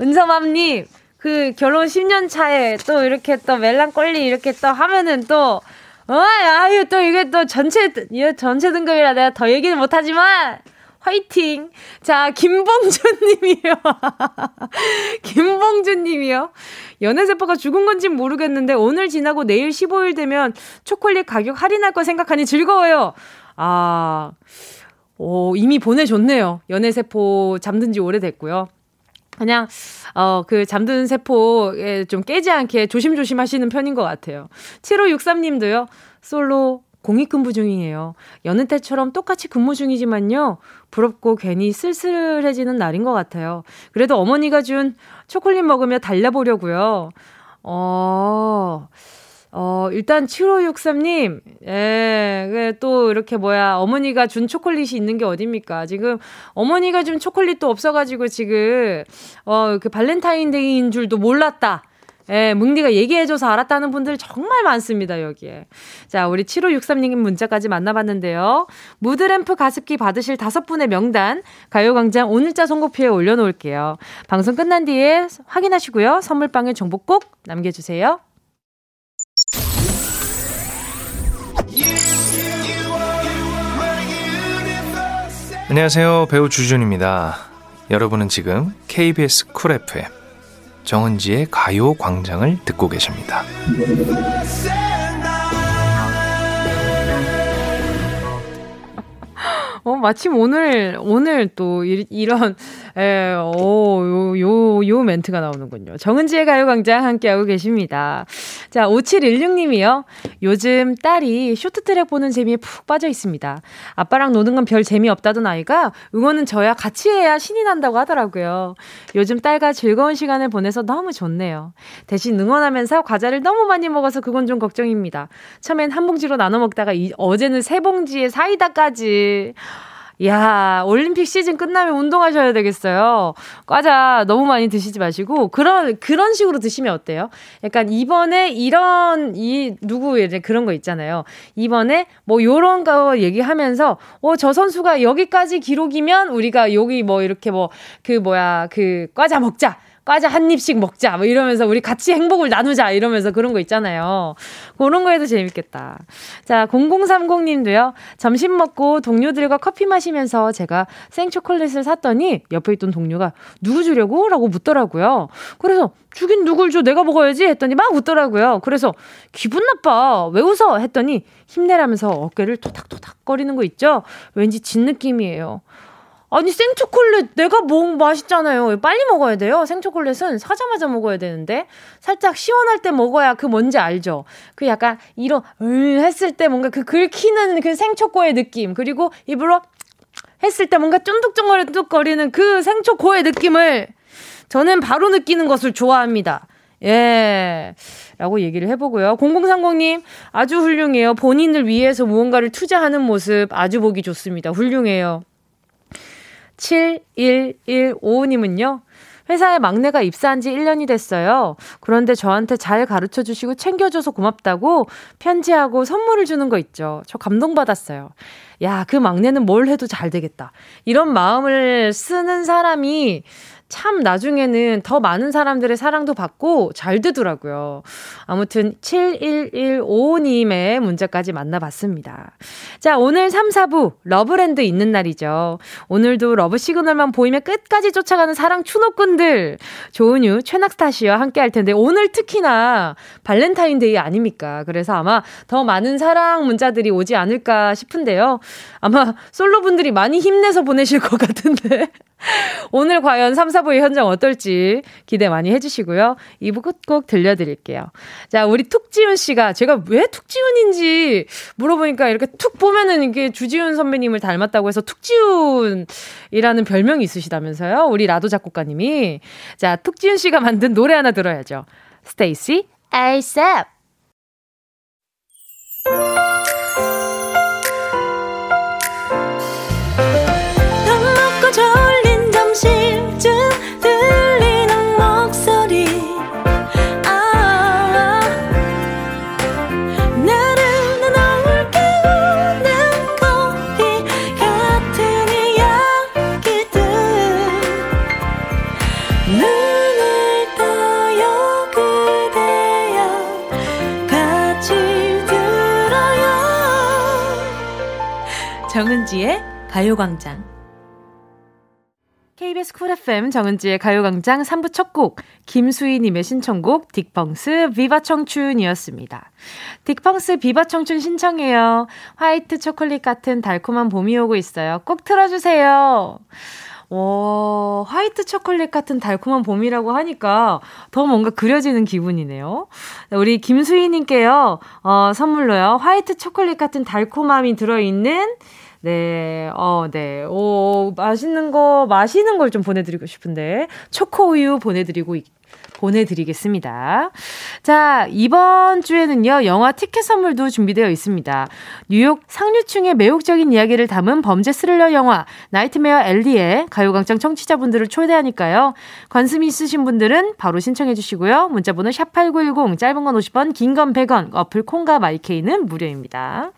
은서맘님 그 결혼 10년차에 또 이렇게 또 멜랑꼴리 이렇게 또 하면은 또 아유, 또 이게 또 전체 등급이라 내가 더 얘기는 못하지만, 화이팅! 자, 김봉준님이요. 김봉준님이요. 연애세포가 죽은 건지 모르겠는데, 오늘 지나고 내일 15일 되면 초콜릿 가격 할인할 거 생각하니 즐거워요. 아, 오, 이미 보내줬네요. 연애세포 잠든 지 오래됐고요. 그냥 그 잠든 세포에 좀 깨지 않게 조심조심 하시는 편인 것 같아요. 7563님도요. 솔로 공익근무 중이에요. 여느 때처럼 똑같이 근무 중이지만요, 부럽고 괜히 쓸쓸해지는 날인 것 같아요. 그래도 어머니가 준 초콜릿 먹으며 달려보려고요. 일단 7563님, 예, 또 이렇게 어머니가 준 초콜릿이 있는 게 어딥니까? 지금 어머니가 준 초콜릿도 없어가지고 지금 그 발렌타인데이인 줄도 몰랐다. 예, 뭉디가 얘기해줘서 알았다는 분들 정말 많습니다, 여기에. 자, 우리 7563님 문자까지 만나봤는데요. 무드램프 가습기 받으실 5분의 명단, 가요광장 오늘자 선곡표에 올려놓을게요. 방송 끝난 뒤에 확인하시고요. 선물방에 정보 꼭 남겨주세요. 안녕하세요. 배우 주지훈입니다. 여러분은 지금 KBS 쿨 FM 정은지의 가요광장을 듣고 계십니다. 마침 오늘 또 이런 요 멘트가 나오는군요. 정은지의 가요광장 함께하고 계십니다. 자, 5716님이요. 요즘 딸이 쇼트트랙 보는 재미에 푹 빠져 있습니다. 아빠랑 노는 건 별 재미없다던 아이가 응원은 저야 같이 해야 신이 난다고 하더라고요. 요즘 딸과 즐거운 시간을 보내서 너무 좋네요. 대신 응원하면서 과자를 너무 많이 먹어서 그건 좀 걱정입니다. 처음엔 한 봉지로 나눠 먹다가 어제는 세 봉지에 사이다까지. 야, 올림픽 시즌 끝나면 운동하셔야 되겠어요. 과자 너무 많이 드시지 마시고 그런 식으로 드시면 어때요? 약간 이번에 이런 이제 그런 거 있잖아요. 이번에 뭐 요런 거 얘기하면서 저 선수가 여기까지 기록이면 우리가 여기 뭐 이렇게 뭐 그 과자 먹자. 과자 한 입씩 먹자. 뭐 이러면서 우리 같이 행복을 나누자. 이러면서 그런 거 있잖아요. 그런 거 해도 재밌겠다. 자, 0030님도요. 점심 먹고 동료들과 커피 마시면서 제가 생초콜릿을 샀더니 옆에 있던 동료가 누구 주려고? 라고 묻더라고요. 그래서 주긴 누굴 줘? 내가 먹어야지? 했더니 막 웃더라고요. 그래서 기분 나빠. 왜 웃어? 했더니 힘내라면서 어깨를 토닥토닥 거리는 거 있죠? 왠지 진 느낌이에요. 아니, 생초콜릿 내가 먹으면 맛있잖아요. 빨리 먹어야 돼요. 생초콜릿은 사자마자 먹어야 되는데 살짝 시원할 때 먹어야 그 뭔지 알죠. 그 약간 이런 했을 때 뭔가 그 긁히는 그 생초코의 느낌, 그리고 입으로 했을 때 뭔가 쫀득쫀득거리는 그 생초코의 느낌을 저는 바로 느끼는 것을 좋아합니다. 예, 라고 얘기를 해보고요. 0030님 아주 훌륭해요. 본인을 위해서 무언가를 투자하는 모습 아주 보기 좋습니다. 훌륭해요. 7115님은요. 회사에 막내가 입사한 지 1년이 됐어요. 그런데 저한테 잘 가르쳐주시고 챙겨줘서 고맙다고 편지하고 선물을 주는 거 있죠. 저 감동받았어요. 야, 그 막내는 뭘 해도 잘 되겠다. 이런 마음을 쓰는 사람이 참 나중에는 더 많은 사람들의 사랑도 받고 잘 되더라고요. 아무튼 7115님의 문자까지 만나봤습니다. 자, 오늘 3, 4부 러브랜드 있는 날이죠. 오늘도 러브 시그널만 보이면 끝까지 쫓아가는 사랑 추노꾼들 조은유, 최낙스타 씨와 함께 할 텐데 오늘 특히나 발렌타인데이 아닙니까? 그래서 아마 더 많은 사랑 문자들이 오지 않을까 싶은데요. 아마 솔로분들이 많이 힘내서 보내실 것 같은데 오늘 과연 3, 4부의 현장 어떨지 기대 많이 해주시고요. 2부 끝곡 들려드릴게요. 자, 우리 툭지훈 씨가 제가 왜 툭지훈인지 물어보니까 이렇게 툭 보면은 이게 주지훈 선배님을 닮았다고 해서 툭지훈이라는 별명이 있으시다면서요. 우리 라도 작곡가님이. 자, 툭지훈 씨가 만든 노래 하나 들어야죠. 스테이시, ASAP. 들리는 목소리 나른한 어울게 웃는 거리 같은 이야기들 눈을 떠요 그대여 같이 들어요. 정은지의 가요광장 KBS 쿨 FM 정은지의 가요광장 3부 첫 곡 김수희님의 신청곡 딕펑스 비바청춘이었습니다. 딕펑스 비바청춘 신청해요. 화이트 초콜릿 같은 달콤한 봄이 오고 있어요. 꼭 틀어주세요. 오, 화이트 초콜릿 같은 달콤한 봄이라고 하니까 더 뭔가 그려지는 기분이네요. 우리 김수희님께요. 선물로요. 화이트 초콜릿 같은 달콤함이 들어있는 네, 네. 오, 맛있는 걸 좀 보내드리고 싶은데, 초코우유 보내드리겠습니다. 자, 이번 주에는요, 영화 티켓 선물도 준비되어 있습니다. 뉴욕 상류층의 매혹적인 이야기를 담은 범죄 스릴러 영화, 나이트메어 엘리에 가요광장 청취자분들을 초대하니까요. 관심 있으신 분들은 바로 신청해 주시고요. 문자번호 샵8910, 짧은 건 50원, 긴 건 100원, 어플 콩과 마이케이는 무료입니다.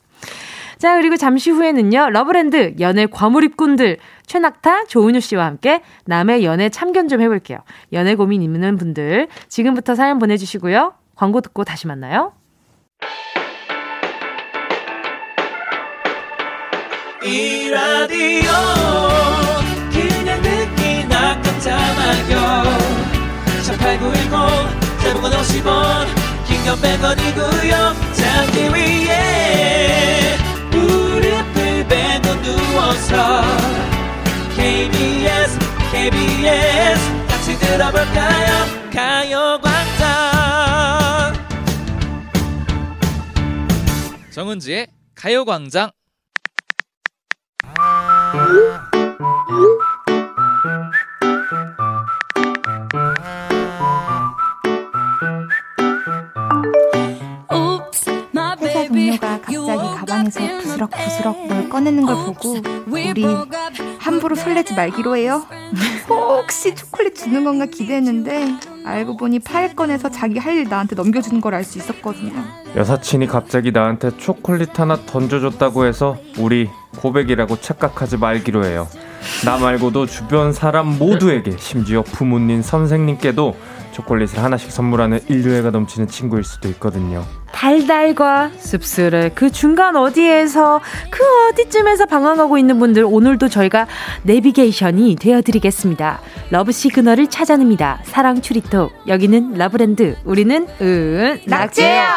자, 그리고 잠시 후에는요, 러브랜드 연애 과몰입꾼들 최낙타, 조은유 씨와 함께 남의 연애 참견 좀 해볼게요. 연애 고민 있는 분들 지금부터 사연 보내주시고요. 광고 듣고 다시 만나요. 이 라디오 그냥 듣기나 깜짝마요 18910 대부분 50원 긴겸 100원이고요 잠기 위에 무릎을 베고 누워서 KBS 같이 들어볼까요? 가요광장 정은지의 가요광장. 동료가 갑자기 가방에서 부스럭부스럭 뭘 꺼내는 걸 보고 우리 함부로 설레지 말기로 해요. 혹시 초콜릿 주는 건가 기대했는데 알고 보니 팔 꺼내서 자기 할 일 나한테 넘겨주는 걸 알 수 있었거든요. 여사친이 갑자기 나한테 초콜릿 하나 던져줬다고 해서 우리 고백이라고 착각하지 말기로 해요. 나 말고도 주변 사람 모두에게, 심지어 부모님, 선생님께도 초콜릿을 하나씩 선물하는 인류애가 넘치는 친구일 수도 있거든요. 달달과 씁쓸해 그 중간 어디에서 그 어디쯤에서 방황하고 있는 분들, 오늘도 저희가 내비게이션이 되어드리겠습니다. 러브 시그널을 찾아냅니다. 사랑 추리톡. 여기는 러브랜드. 우리는 낙지예요.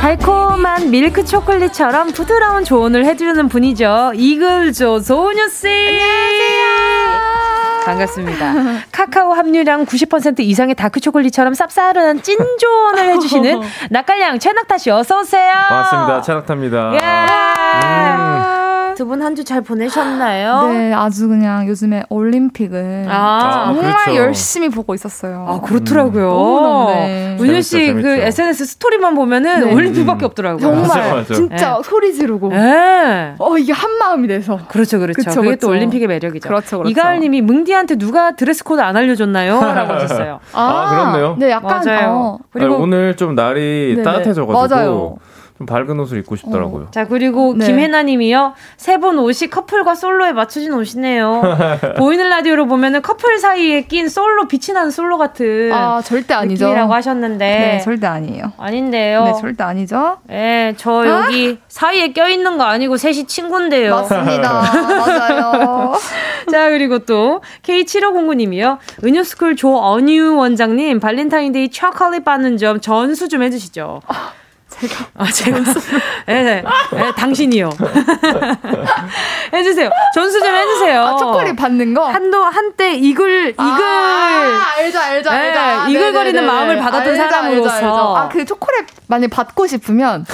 달콤한 밀크 초콜릿처럼 부드러운 조언을 해주는 분이죠. 이글조 조은유 씨. 안녕하세요. 반갑습니다. 카카오 함유량 90% 이상의 다크 초콜릿처럼 쌉싸름한 찐 조언을 해주시는 낯깔량 최낙타 씨, 어서 오세요. 반갑습니다. 최낙타입니다. 예. 두 분 한 주 잘 보내셨나요? 네, 아주 그냥 요즘에 올림픽을 정말 그렇죠. 열심히 보고 있었어요. 아, 그렇더라고요. 너무너무. 은유 씨 그 SNS 스토리만 보면은 네. 올림픽밖에 없더라고요. 정말 맞아. 진짜 네. 소리 지르고. 네. 이게 한 마음이 돼서. 그렇죠. 그게 그렇죠. 또 올림픽의 매력이죠. 그렇죠. 이가을님이 뭉디한테 누가 드레스 코드 안 알려줬나요?라고 하셨어요. 그렇네요. 네, 약간 맞아요. 그리고 아니, 오늘 좀 날이 네네. 따뜻해져가지고. 맞아요. 좀 밝은 옷을 입고 싶더라고요. 자, 그리고 네. 김혜나 님이요. 세 분 옷이 커플과 솔로에 맞춰진 옷이네요. 보이는 라디오로 보면은 커플 사이에 낀 솔로, 빛이 나는 솔로 같은. 아, 절대 아니죠. 느낌이라고 하셨는데. 네, 절대 아니에요. 아닌데요. 네, 절대 아니죠. 네, 저 여기 사이에 껴있는 거 아니고 셋이 친구인데요. 맞습니다. 맞아요. 자, 그리고 또 K7509 님이요. 은유스쿨 조언유 원장님, 발렌타인데이 초콜릿 받는 점 전수 좀 해주시죠. 제가. 네, 당신이요. 해주세요. 전수 좀 해주세요. 아, 초콜릿 받는 거? 한때 이글. 알죠. 네, 이글거리는 마음을 받았던 사람으로서. 알죠. 아, 그 초콜릿 만약 받고 싶으면.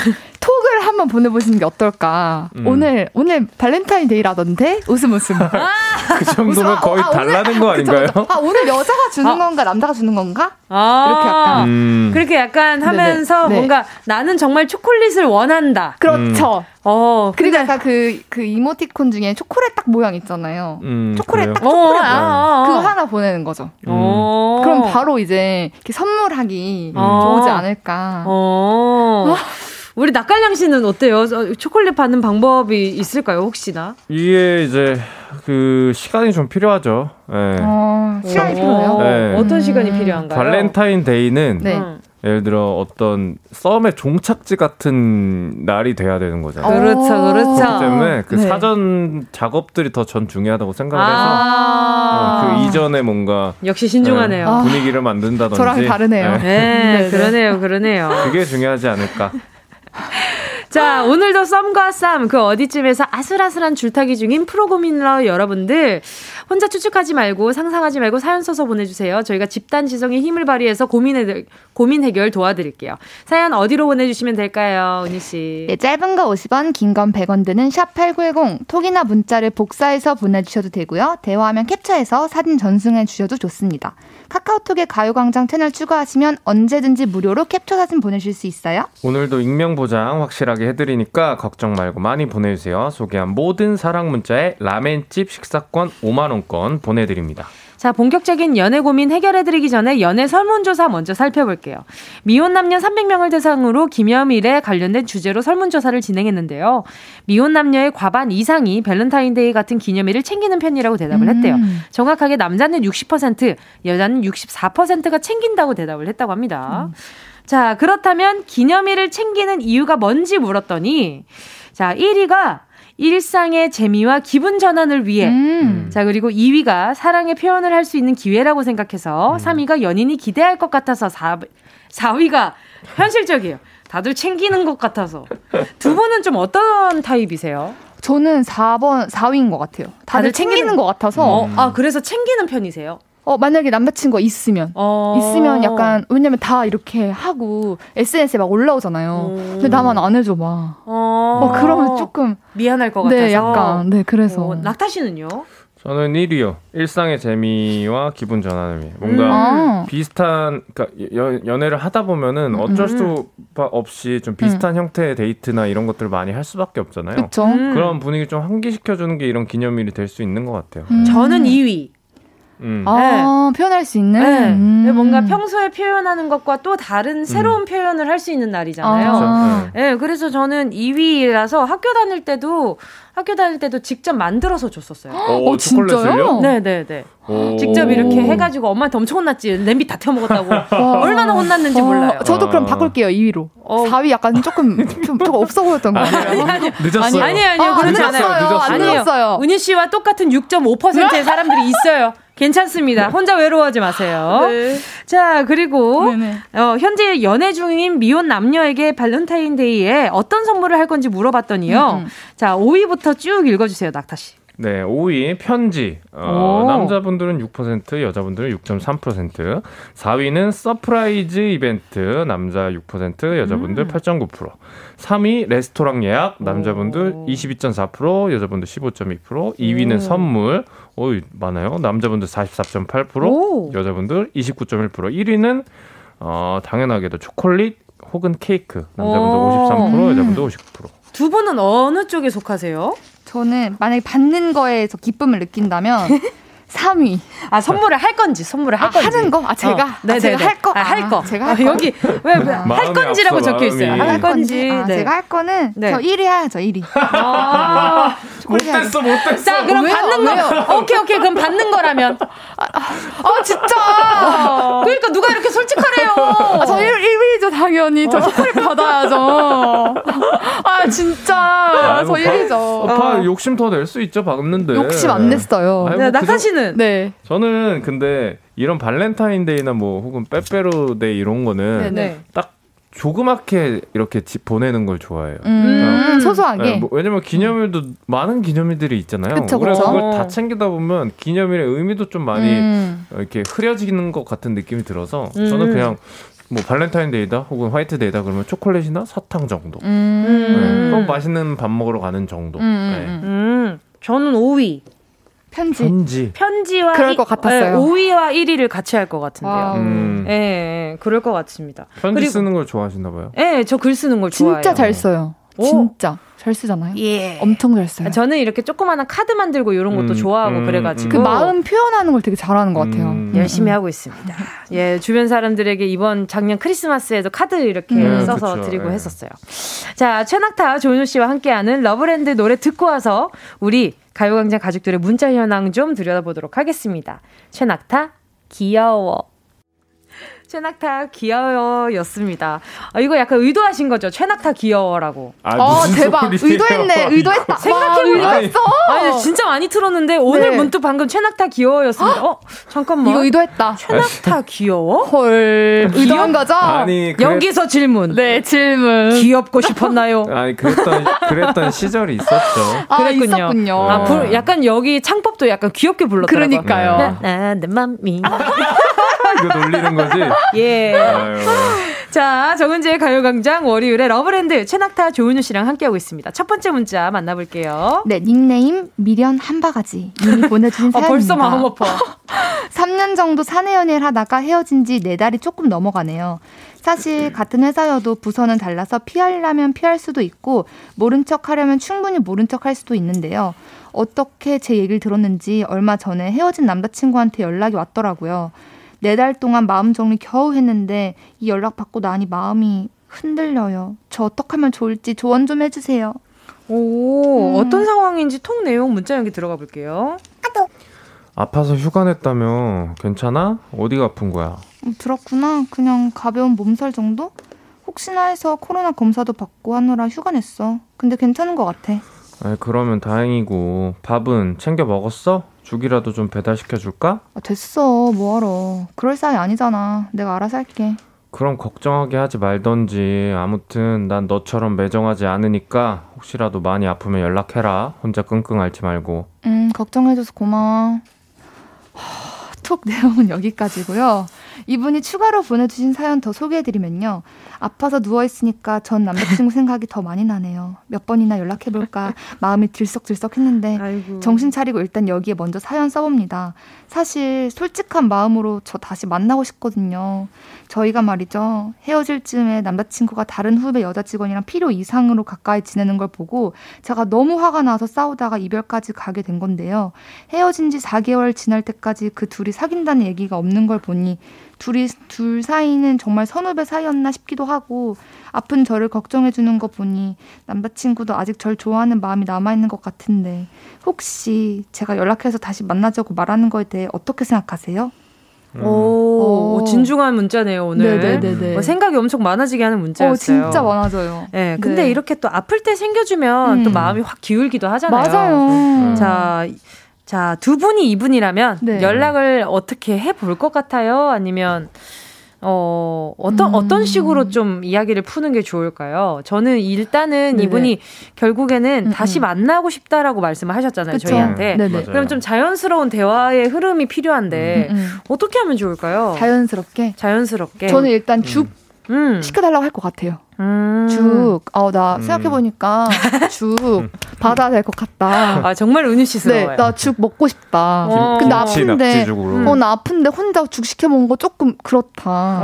톡을 한번 보내보시는 게 어떨까. 오늘 발렌타인데이라던데? 웃음. 그 정도면 거의 달라는 거 아닌가요? 그쵸. 오늘 여자가 주는 건가 남자가 주는 건가? 이렇게 약간. 그렇게 약간 하면서 네네. 뭔가 나는 정말 초콜릿을 원한다. 그렇죠. 그리고 약간 그 이모티콘 중에 초콜릿 딱 모양 있잖아요. 초콜릿 딱 초콜릿 모양. 그거 하나 보내는 거죠. 그럼 바로 이제 이렇게 선물하기 좋지 않을까. 우리 낯깔량 씨는 어때요? 초콜릿 받는 방법이 있을까요, 혹시나? 이게 이제 그 시간이 좀 필요하죠. 네. 시간이 필요해요? 네. 어떤 시간이 필요한가요? 발렌타인데이는 네. 예를 들어 어떤 썸의 종착지 같은 날이 돼야 되는 거잖아요. 그렇죠. 그렇기 때문에 그 네. 사전 작업들이 더 전 중요하다고 생각을 해서 그 이전에 뭔가 역시 신중하네요. 분위기를 만든다든지. 저랑 다르네요. 네. 그러네요. 그게 중요하지 않을까. 자, 오늘도 썸과 쌈, 그 어디쯤에서 아슬아슬한 줄타기 중인 프로고민러 여러분들, 혼자 추측하지 말고 상상하지 말고 사연 써서 보내주세요. 저희가 집단 지성의 힘을 발휘해서 고민 해결 도와드릴게요. 사연 어디로 보내주시면 될까요, 은희 씨? 네, 짧은 거 50원, 긴 건 100원 드는 샵8910, 톡이나 문자를 복사해서 보내주셔도 되고요. 대화하면 캡처해서 사진 전송해 주셔도 좋습니다. 카카오톡에 가요광장 채널 추가하시면 언제든지 무료로 캡처 사진 보내실 수 있어요. 오늘도 익명 보장 확실하게 해드리니까 걱정 말고 많이 보내주세요. 소개한 모든 사랑 문자에 라멘집 식사권 5만원권 보내드립니다. 자, 본격적인 연애 고민 해결해드리기 전에 연애 설문조사 먼저 살펴볼게요. 미혼 남녀 300명을 대상으로 기념일에 관련된 주제로 설문조사를 진행했는데요. 미혼 남녀의 과반 이상이 밸런타인데이 같은 기념일을 챙기는 편이라고 대답을 했대요. 정확하게 남자는 60%, 여자는 64%가 챙긴다고 대답을 했다고 합니다. 자, 그렇다면 기념일을 챙기는 이유가 뭔지 물었더니, 자, 1위가 일상의 재미와 기분 전환을 위해, 자, 그리고 2위가 사랑의 표현을 할 수 있는 기회라고 생각해서, 3위가 연인이 기대할 것 같아서, 4위가 현실적이에요. 다들 챙기는 것 같아서. 두 분은 좀 어떤 타입이세요? 저는 4위인 것 같아요. 다들 챙기는 것 같아서. 아, 그래서 챙기는 편이세요? 만약에 남자친구가 있으면 약간, 왜냐면 다 이렇게 하고, SNS에 막 올라오잖아요. 근데 나만 안 해줘, 막. 그러면 조금. 미안할 것 같아서. 네, 약간. 네, 그래서. 낙타 씨는요? 저는 1위요. 일상의 재미와 기분 전환을 위해. 뭔가 비슷한, 그러니까 연애를 하다 보면은 어쩔 수 없이 좀 비슷한 형태의 데이트나 이런 것들을 많이 할 수밖에 없잖아요. 그쵸? 그런 분위기를 좀 환기시켜주는 게 이런 기념일이 될 수 있는 것 같아요. 저는 2위. 네. 표현할 수 있는, 네. 뭔가 평소에 표현하는 것과 또 다른 새로운 표현을 할 수 있는 날이잖아요. 네, 그래서 저는 2위라서 학교 다닐 때도 직접 만들어서 줬었어요. 진짜요? 네네네. 직접 이렇게 해가지고 엄마한테 엄청 혼났지. 냄비 다 태워먹었다고. 얼마나 혼났는지 몰라요. 저도 그럼 바꿀게요. 2위로. 4위 약간 조금 없어 보였던 거 같아요. 늦었어요. 아니에요. 그러지 않아요. 늦었어요. 은희 씨와 똑같은 6.5%의 사람들이 있어요. 괜찮습니다. 혼자 외로워하지 마세요. 네. 자, 그리고 현재 연애 중인 미혼 남녀에게 발렌타인데이에 어떤 선물을 할 건지 물어봤더니요. 자, 5위부터 쭉 읽어주세요, 낙타 씨. 네, 5위 편지. 남자분들은 6%, 여자분들은 6.3%. 4위는 서프라이즈 이벤트. 남자 6%, 여자분들 8.9%. 3위 레스토랑 예약. 남자분들 22.4%, 여자분들 15.2%. 2위는 선물. 많아요. 남자분들 44.8%, 여자분들 29.1%. 1위는 당연하게도 초콜릿 혹은 케이크. 남자분들 53%, 여자분들 59%. 두 분은 어느 쪽에 속하세요? 저는 만약에 받는 거에서 기쁨을 느낀다면 3위. 아, 선물을 할 건지, 하는 거? 제가 할 거. 여기 할 건지라고 적혀 있어요. 할 건지. 제가 할 거는 저 1위 해야죠, 1위. 못 됐어. 자, 그럼 왜요? 받는 왜요? 거. 오케이. 그럼 받는 거라면. 진짜. 그러니까 누가 이렇게 솔직하래요. 저 1위죠, 당연히. 저 초콜릿 받아야죠. 진짜. 저 1위죠. 욕심 더 낼 수 있죠, 받는데. 욕심 안 냈어요. 낙타 씨는? 네. 저는 근데 이런 발렌타인데이나 혹은 빼빼로데이 이런 거는 딱 조그맣게 이렇게 집 보내는 걸 좋아해요. 그러니까 소소하게. 네, 왜냐면 기념일도 많은 기념일들이 있잖아요. 그래서 그걸 다 챙기다 보면 기념일의 의미도 좀 많이 이렇게 흐려지는 것 같은 느낌이 들어서 저는 그냥 발렌타인데이다 혹은 화이트데이다 그러면 초콜릿이나 사탕 정도. 네, 맛있는 밥 먹으러 가는 정도. 저는 5위. 편지와 그럴 것 같았어요. 5위와 1위를 같이 할 것 같은데요. 예, 그럴 것 같습니다. 편지 쓰는 걸 좋아하시나 봐요. 예, 저 글 쓰는 걸 좋아해요. 진짜 잘 써요. 진짜 잘 쓰잖아요. 예. 엄청 잘 써요. 저는 이렇게 조그마한 카드 만들고 이런 것도 좋아하고 그래가지고 그 마음 표현하는 걸 되게 잘하는 것 같아요. 열심히 하고 있습니다. 예, 주변 사람들에게 작년 크리스마스에도 카드 이렇게 써서 드리고 했었어요. 자, 최낙타 조윤호 씨와 함께하는 러브랜드 노래 듣고 와서 우리 가요광장 가족들의 문자 현황 좀 들여다보도록 하겠습니다. 최낙타 귀여워. 최낙타 귀여워였습니다. 아, 이거 약간 의도하신 거죠? 최낙타 귀여워라고. 아, 대박. 의도했네. 의도했다. 생각해보니까 했어. 아니, 진짜 많이 틀었는데 오늘 네. 문득 방금 최낙타 귀여워였습니다. 잠깐만. 이거 의도했다. 최낙타 귀여워? 헐. 의도한 거죠? 아니, 여기서 질문. 네, 질문. 귀엽고 싶었나요? 아니, 그랬던 시절이 있었죠. 아, 그랬군요. 있었군요. 약간 여기 창법도 약간 귀엽게 불렀더라고요. 그러니까요. 내 맘이. 이거 놀리는 거지? 예. 아유. 자, 정은지의 가요광장 월요일에 러브랜드 최낙타 조은유 씨랑 함께하고 있습니다. 첫 번째 문자 만나볼게요. 네, 닉네임 미련 한바가지 님이 보내주신 사연입니다. 벌써 마음 아파. 3년 정도 사내 연애를 하다가 헤어진 지 4달이 조금 넘어가네요. 사실 같은 회사여도 부서는 달라서 피하려면 피할 수도 있고 모른 척하려면 충분히 모른 척할 수도 있는데요. 어떻게 제 얘기를 들었는지 얼마 전에 헤어진 남자친구한테 연락이 왔더라고요. 4달 동안 마음 정리 겨우 했는데 이 연락 받고 나니 마음이 흔들려요. 저 어떡하면 좋을지 조언 좀 해주세요. 오, 어떤 상황인지 통 내용 문자 연기 들어가 볼게요. 아도. 아파서 휴가 냈다며 괜찮아? 어디가 아픈 거야? 들었구나. 그냥 가벼운 몸살 정도? 혹시나 해서 코로나 검사도 받고 하느라 휴가 냈어. 근데 괜찮은 것 같아. 아, 그러면 다행이고 밥은 챙겨 먹었어? 죽이라도 좀 배달시켜줄까? 아, 됐어. 뭐하러. 그럴 사이 아니잖아. 내가 알아서 할게. 그럼 걱정하게 하지 말던지. 아무튼 난 너처럼 매정하지 않으니까 혹시라도 많이 아프면 연락해라. 혼자 끙끙 앓지 말고. 걱정해줘서 고마워. 톡 내용은 여기까지고요. 이분이 추가로 보내주신 사연 더 소개해드리면요. 아파서 누워있으니까 전 남자친구 생각이 더 많이 나네요. 몇 번이나 연락해볼까 마음이 들썩들썩 했는데 아이고. 정신 차리고 일단 여기에 먼저 사연 써봅니다. 사실 솔직한 마음으로 저 다시 만나고 싶거든요. 저희가 말이죠. 헤어질 즈음에 남자친구가 다른 후배 여자 직원이랑 필요 이상으로 가까이 지내는 걸 보고 제가 너무 화가 나서 싸우다가 이별까지 가게 된 건데요. 헤어진 지 4개월 지날 때까지 그 둘이 사귄다는 얘기가 없는 걸 보니 둘 사이는 정말 선후배 사이였나 싶기도 하고 아픈 저를 걱정해주는 거 보니 남자친구도 아직 절 좋아하는 마음이 남아있는 것 같은데 혹시 제가 연락해서 다시 만나자고 말하는 거에 대해 어떻게 생각하세요? 오, 진중한 문자네요 오늘. 네네네네. 생각이 엄청 많아지게 하는 문자였어요. 진짜 많아져요. 네, 근데 네. 이렇게 또 아플 때 생겨주면 또 마음이 확 기울기도 하잖아요. 맞아요. 자, 두 분이 이분이라면 네. 연락을 어떻게 해볼 것 같아요? 아니면 어떤 식으로 좀 이야기를 푸는 게 좋을까요? 저는 일단은 네네. 이분이 결국에는 다시 만나고 싶다라고 말씀을 하셨잖아요. 그쵸? 저희한테. 그럼 좀 자연스러운 대화의 흐름이 필요한데 어떻게 하면 좋을까요? 자연스럽게. 저는 일단 죽 시켜달라고 할 것 같아요. 나 생각해보니까 죽 받아야 될 것 같다. 아, 정말 은유씨스러워요. 네, 나 죽 먹고 싶다. 근데 아픈데, 나 아픈데 혼자 죽 시켜먹은 거 조금 그렇다.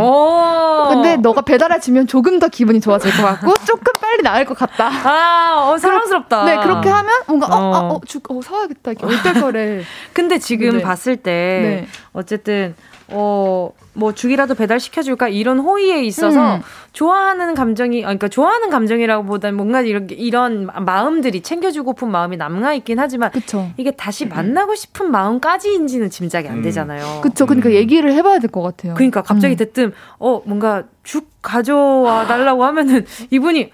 근데 너가 배달해주면 조금 더 기분이 좋아질 것 같고 조금 빨리 나을 것 같다. 사랑스럽다. 네, 그렇게 하면 뭔가 죽 사와야겠다. 이렇게 얼떨결에. 근데 지금 네. 봤을 때 네. 어쨌든 뭐 죽이라도 배달시켜줄까 이런 호의에 있어서 좋아하는 감정이 그러니까 좋아하는 감정이라고 보단 뭔가 이런 마음들이 챙겨주고픈 마음이 남아있긴 하지만 그쵸. 이게 다시 만나고 싶은 마음까지인지는 짐작이 안 되잖아요. 그렇죠. 그러니까 얘기를 해봐야 될 것 같아요. 그러니까 갑자기 대뜸 뭔가 죽 가져와 달라고 하면은 이분이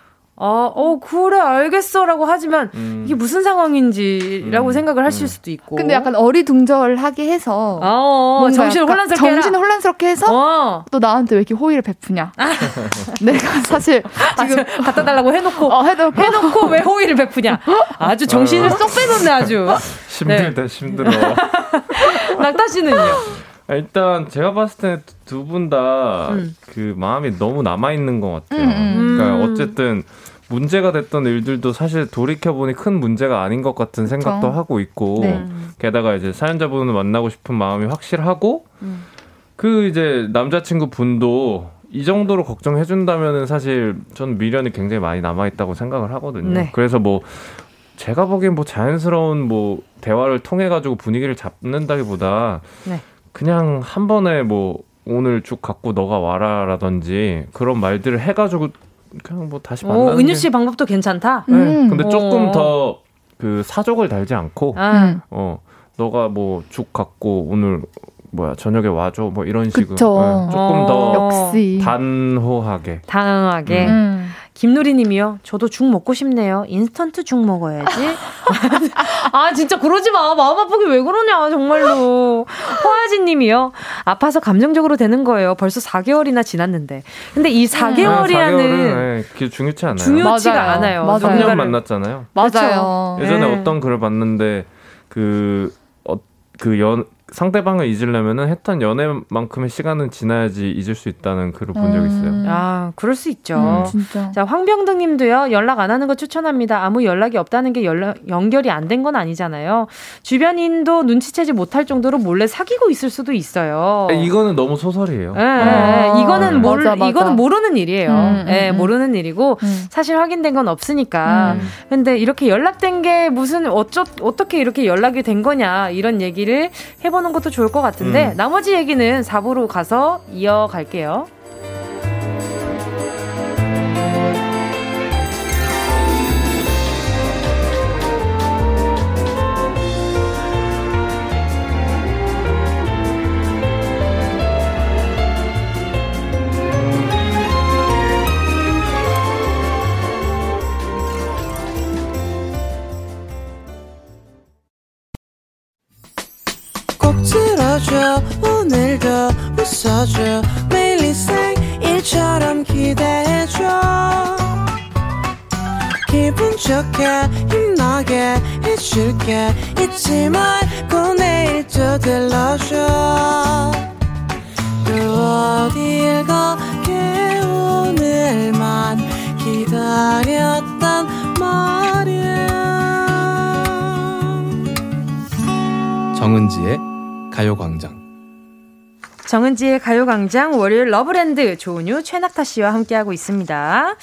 그래, 알겠어, 라고 하지만, 이게 무슨 상황인지라고 생각을 하실 수도 있고. 근데 약간 어리둥절하게 해서, 정신을 혼란스럽게 해서, 또 나한테 왜 이렇게 호의를 베푸냐. 내가 사실, 지금 갖다 달라고 해놓고, 해놓고 왜 호의를 베푸냐. 아주 정신을 쏙 빼놓네, 아주. 힘들어. 낙타 씨는요? 일단 제가 봤을 때는 두 분 다 그 마음이 너무 남아있는 것 같아요. 그러니까 어쨌든 문제가 됐던 일들도 사실 돌이켜보니 큰 문제가 아닌 것 같은 생각도 하고 있고 네. 게다가 이제 사연자분을 만나고 싶은 마음이 확실하고 그 이제 남자친구분도 이 정도로 걱정해준다면은 사실 전 미련이 굉장히 많이 남아있다고 생각을 하거든요. 네. 그래서 제가 보기엔 자연스러운 대화를 통해가지고 분위기를 잡는다기보다 네. 그냥 한 번에 오늘 죽 갖고 너가 와라라든지 그런 말들을 해가지고 그냥 다시 만나는 은유 씨 방법도 괜찮다? 네. 근데 조금 더 그 사족을 달지 않고 너가 죽 갖고 오늘 뭐야 저녁에 와줘 뭐 이런 식으로 네, 조금 더 역시. 단호하게 단호하게 김누리님이요. 저도 죽 먹고 싶네요. 인스턴트 죽 먹어야지. 아 진짜 그러지 마. 마음 아프게 왜 그러냐 정말로. 허아진님이요. 아파서 감정적으로 되는 거예요. 벌써 4개월이나 지났는데. 근데 이 4개월이라는 아, 네, 중요치 않아요. 중요치가 맞아요. 않아요. 맞아요. 3년 만났잖아요. 맞아요. 예전에 네. 어떤 글을 봤는데 상대방을 잊으려면은 했던 연애만큼의 시간은 지나야지 잊을 수 있다는 글을 본 적이 있어요. 아, 그럴 수 있죠. 진짜. 자, 황병등 님도요. 연락 안 하는 거 추천합니다. 아무 연락이 없다는 게 연결이 안 된 건 아니잖아요. 주변인도 눈치채지 못할 정도로 몰래 사귀고 있을 수도 있어요. 이거는 너무 소설이에요. 예, 아. 이거는 맞아. 이거는 모르는 일이에요. 예, 모르는 일이고 사실 확인된 건 없으니까. 근데 이렇게 연락된 게 무슨 어떻게 이렇게 연락이 된 거냐 이런 얘기를 해보는 것도 좋을 것 같은데 나머지 얘기는 4부로 가서 이어갈게요. 오늘도 웃어줘 매일 일상일처럼 기대해줘 기분 좋게 힘나게 해줄게 잊지 말고 내일 또 들러줘 또 어딜 가게 오늘만 기다렸단 말이야 정은지의 가요광장 정은지의 가요광장 월요일 러브랜드 조은유 최낙타 씨와 함께하고 있습니다.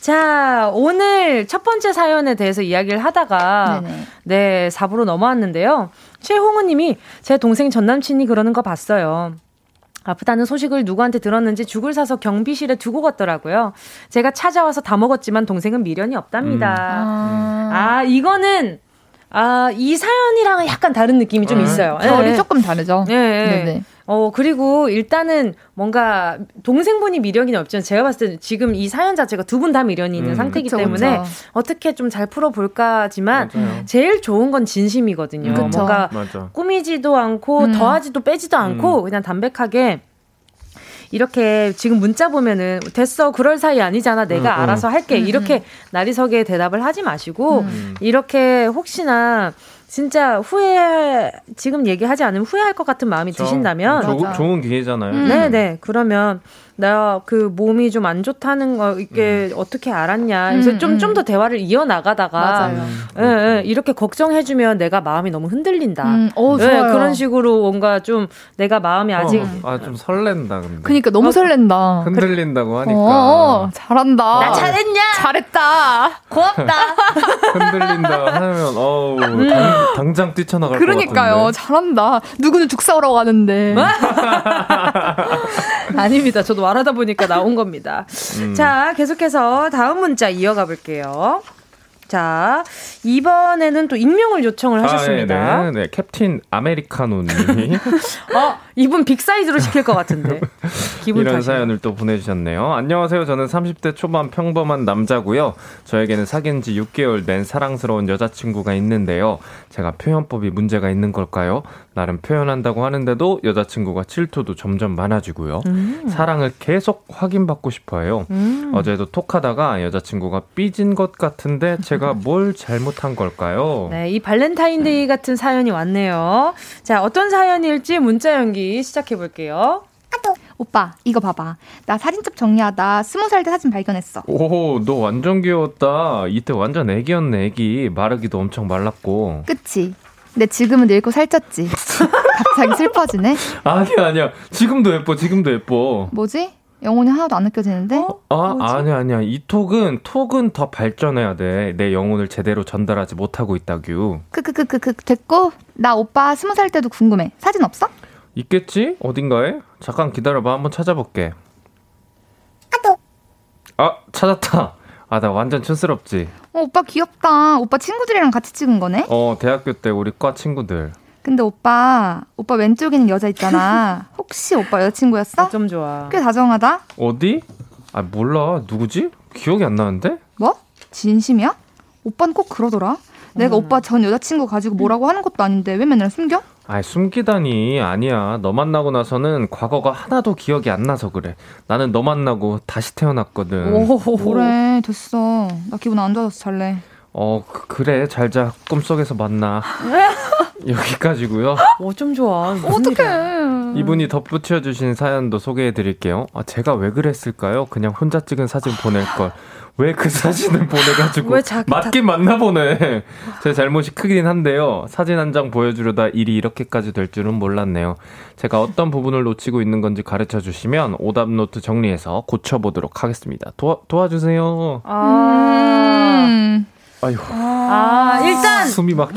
자 오늘 첫 번째 사연에 대해서 이야기를 하다가 네 4부로 넘어왔는데요. 최홍우님이 제 동생 전남친이 그러는 거 봤어요. 아프다는 소식을 누구한테 들었는지 죽을 사서 경비실에 두고 갔더라고요. 제가 찾아와서 다 먹었지만 동생은 미련이 없답니다. 아 이거는 이 사연이랑은 약간 다른 느낌이 좀 있어요. 결이 네. 조금 다르죠. 네. 그리고 일단은 뭔가 동생분이 미련이 없지만 제가 봤을 때 지금 이 사연 자체가 두 분 다 미련이 있는 상태이기 때문에 어떻게 좀 잘 풀어볼까지만 제일 좋은 건 진심이거든요. 뭔가 맞아. 꾸미지도 않고 더하지도 빼지도 않고 그냥 담백하게 이렇게 지금 문자 보면은 됐어 그럴 사이 아니잖아 내가 알아서 할게 이렇게 나리석에 대답을 하지 마시고 이렇게 혹시나 진짜 지금 얘기하지 않으면 후회할 것 같은 마음이 드신다면 좋은 기회잖아요. 네네 그러면 나 그 몸이 좀 안 좋다는 거 이게 어떻게 알았냐 그래서 좀 더 대화를 이어나가다가 예, 이렇게 걱정해주면 내가 마음이 너무 흔들린다 예, 그런 식으로 뭔가 좀 내가 마음이 아직 좀 설렌다 근데. 그러니까 너무 설렌다 흔들린다고 하니까 잘한다 나 잘했다 고맙다 흔들린다 하면 어우 당장 뛰쳐나갈 것 같은데 잘한다 누구는 죽 사오라고 가는데 아닙니다 저도 말하다 보니까 나온 겁니다. 자, 계속해서 다음 문자 이어가 볼게요. 자, 이번에는 또 익명을 요청을 하셨습니다. 네. 캡틴 아메리카노님이. 이분 빅사이즈로 시킬 것 같은데. 기분 이런 탓이네. 사연을 또 보내주셨네요. 안녕하세요. 저는 30대 초반 평범한 남자고요. 저에게는 사귄 지 6개월 된 사랑스러운 여자친구가 있는데요. 제가 표현법이 문제가 있는 걸까요? 나름 표현한다고 하는데도 여자친구가 질투도 점점 많아지고요. 사랑을 계속 확인받고 싶어해요. 어제도 톡하다가 여자친구가 삐진 것 같은데 제가 뭘 잘못한 걸까요? 네, 이 발렌타인데이 같은 사연이 왔네요. 자, 어떤 사연일지 문자 연기 시작해볼게요. 오빠 이거 봐봐 나 사진첩 정리하다 20살 때 사진 발견했어 오 너 완전 귀여웠다 이때 완전 애기였네 애기 마르기도 엄청 말랐고 그치 근데 지금은 늙고 살쪘지 갑자기 슬퍼지네 아니야 지금도 예뻐 뭐지? 영혼이 하나도 안 느껴지는데? 아니야 이 톡은 더 발전해야 돼 내 영혼을 제대로 전달하지 못하고 있다규 됐고 나 오빠 20살 때도 궁금해 사진 없어? 있겠지? 어딘가에? 잠깐 기다려봐. 한번 찾아볼게. 찾았다. 나 완전 촌스럽지? 오빠 귀엽다. 오빠 친구들이랑 같이 찍은 거네? 대학교 때 우리 과 친구들. 근데 오빠 왼쪽에 있는 여자 있잖아. 혹시 오빠 여자친구였어? 어쩜 좋아. 꽤 다정하다. 어디? 아 몰라. 누구지? 기억이 안 나는데? 뭐? 진심이야? 오빠는 꼭 그러더라. 내가 오빠 전 여자친구 가지고 뭐라고 하는 것도 아닌데 왜 맨날 숨겨? 아이 숨기다니. 아니야. 너 만나고 나서는 과거가 하나도 기억이 안 나서 그래. 나는 너 만나고 다시 태어났거든. 오호호. 그래 됐어. 나 기분 안 좋아서 잘래. 그래 잘자. 꿈속에서 만나. 여기까지고요. 좀 좋아. 어떡해. 이분이 덧붙여 주신 사연도 소개해 드릴게요. 아, 제가 왜 그랬을까요? 그냥 혼자 찍은 사진 보낼 걸. 왜 그 사진을 보내가지고 맞긴 맞나 보네. 제 잘못이 크긴 한데요. 사진 한 장 보여주려다 일이 이렇게까지 될 줄은 몰랐네요. 제가 어떤 부분을 놓치고 있는 건지 가르쳐주시면 오답 노트 정리해서 고쳐보도록 하겠습니다. 도와주세요. 일단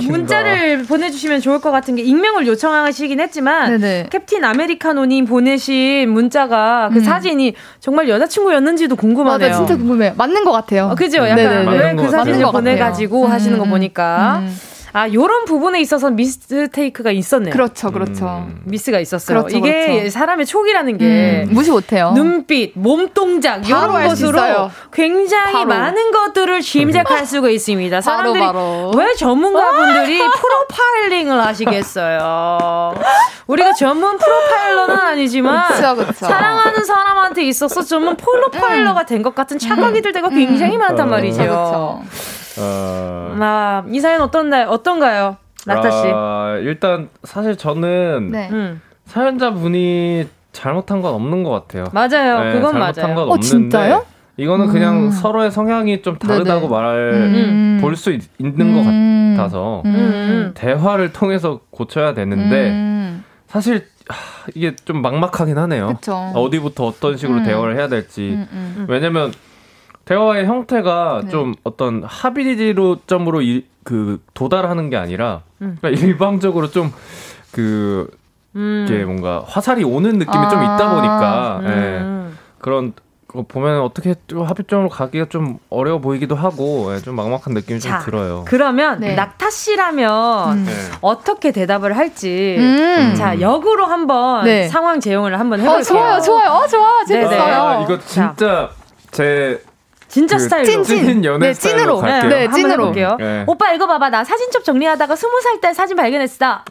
문자를 보내주시면 좋을 것 같은 게 익명을 요청하시긴 했지만 네네. 캡틴 아메리카노님 보내신 문자가 그 사진이 정말 여자친구였는지도 궁금하네요. 맞아, 진짜 궁금해요. 맞는 것 같아요. 그죠? 약간 왜 그 사진을 보내가지고 하시는 거 보니까 요런 부분에 있어서 미스테이크가 있었네요. 그렇죠. 미스가 있었어요. 그렇죠, 이게 그렇죠. 사람의 촉이라는 게 무시 못해요. 눈빛, 몸동작 이런 것으로 굉장히 많은 것들을 짐작할 수가 있습니다. 사람들이 바로. 왜 전문가분들이 프로파일링을 하시겠어요. 우리가 전문 프로파일러는 아니지만 그쵸. 사랑하는 사람한테 있어서 전문 프로파일러가 된 것 같은 착각이들 때가 굉장히 많단 말이죠. 그렇죠. 이 사연 어떤가요? 나타씨. 일단 사실 저는 사연자분이 잘못한 건 없는 것 같아요. 맞아요. 네, 그건 잘못한 맞아요. 건 없는데 진짜요? 이거는 그냥 서로의 성향이 좀 다르다고 볼 수 있는 것 같아서 대화를 통해서 고쳐야 되는데 사실 이게 좀 막막하긴 하네요. 그쵸. 어디부터 어떤 식으로 대화를 해야 될지. 왜냐면 대화의 형태가 좀 어떤 합의점으로 도달하는 게 아니라 그러니까 일방적으로 좀 이게 뭔가 화살이 오는 느낌이 좀 있다 보니까 예, 그런 거 보면 어떻게 좀 합의점으로 가기가 좀 어려워 보이기도 하고 예, 좀 막막한 느낌이 좀 들어요. 그러면 낙타 씨라면 어떻게 대답을 할지 자 역으로 한번 상황 제용을 한번 해볼게요. 좋아요. 재밌어요. 이거 진짜 진짜 스타일로. 찐 연애 찐으로. 갈게요. 찐으로. 해볼게요. 오빠 이거 봐봐. 나 사진 첩 정리하다가 20살 때 사진 발견했어.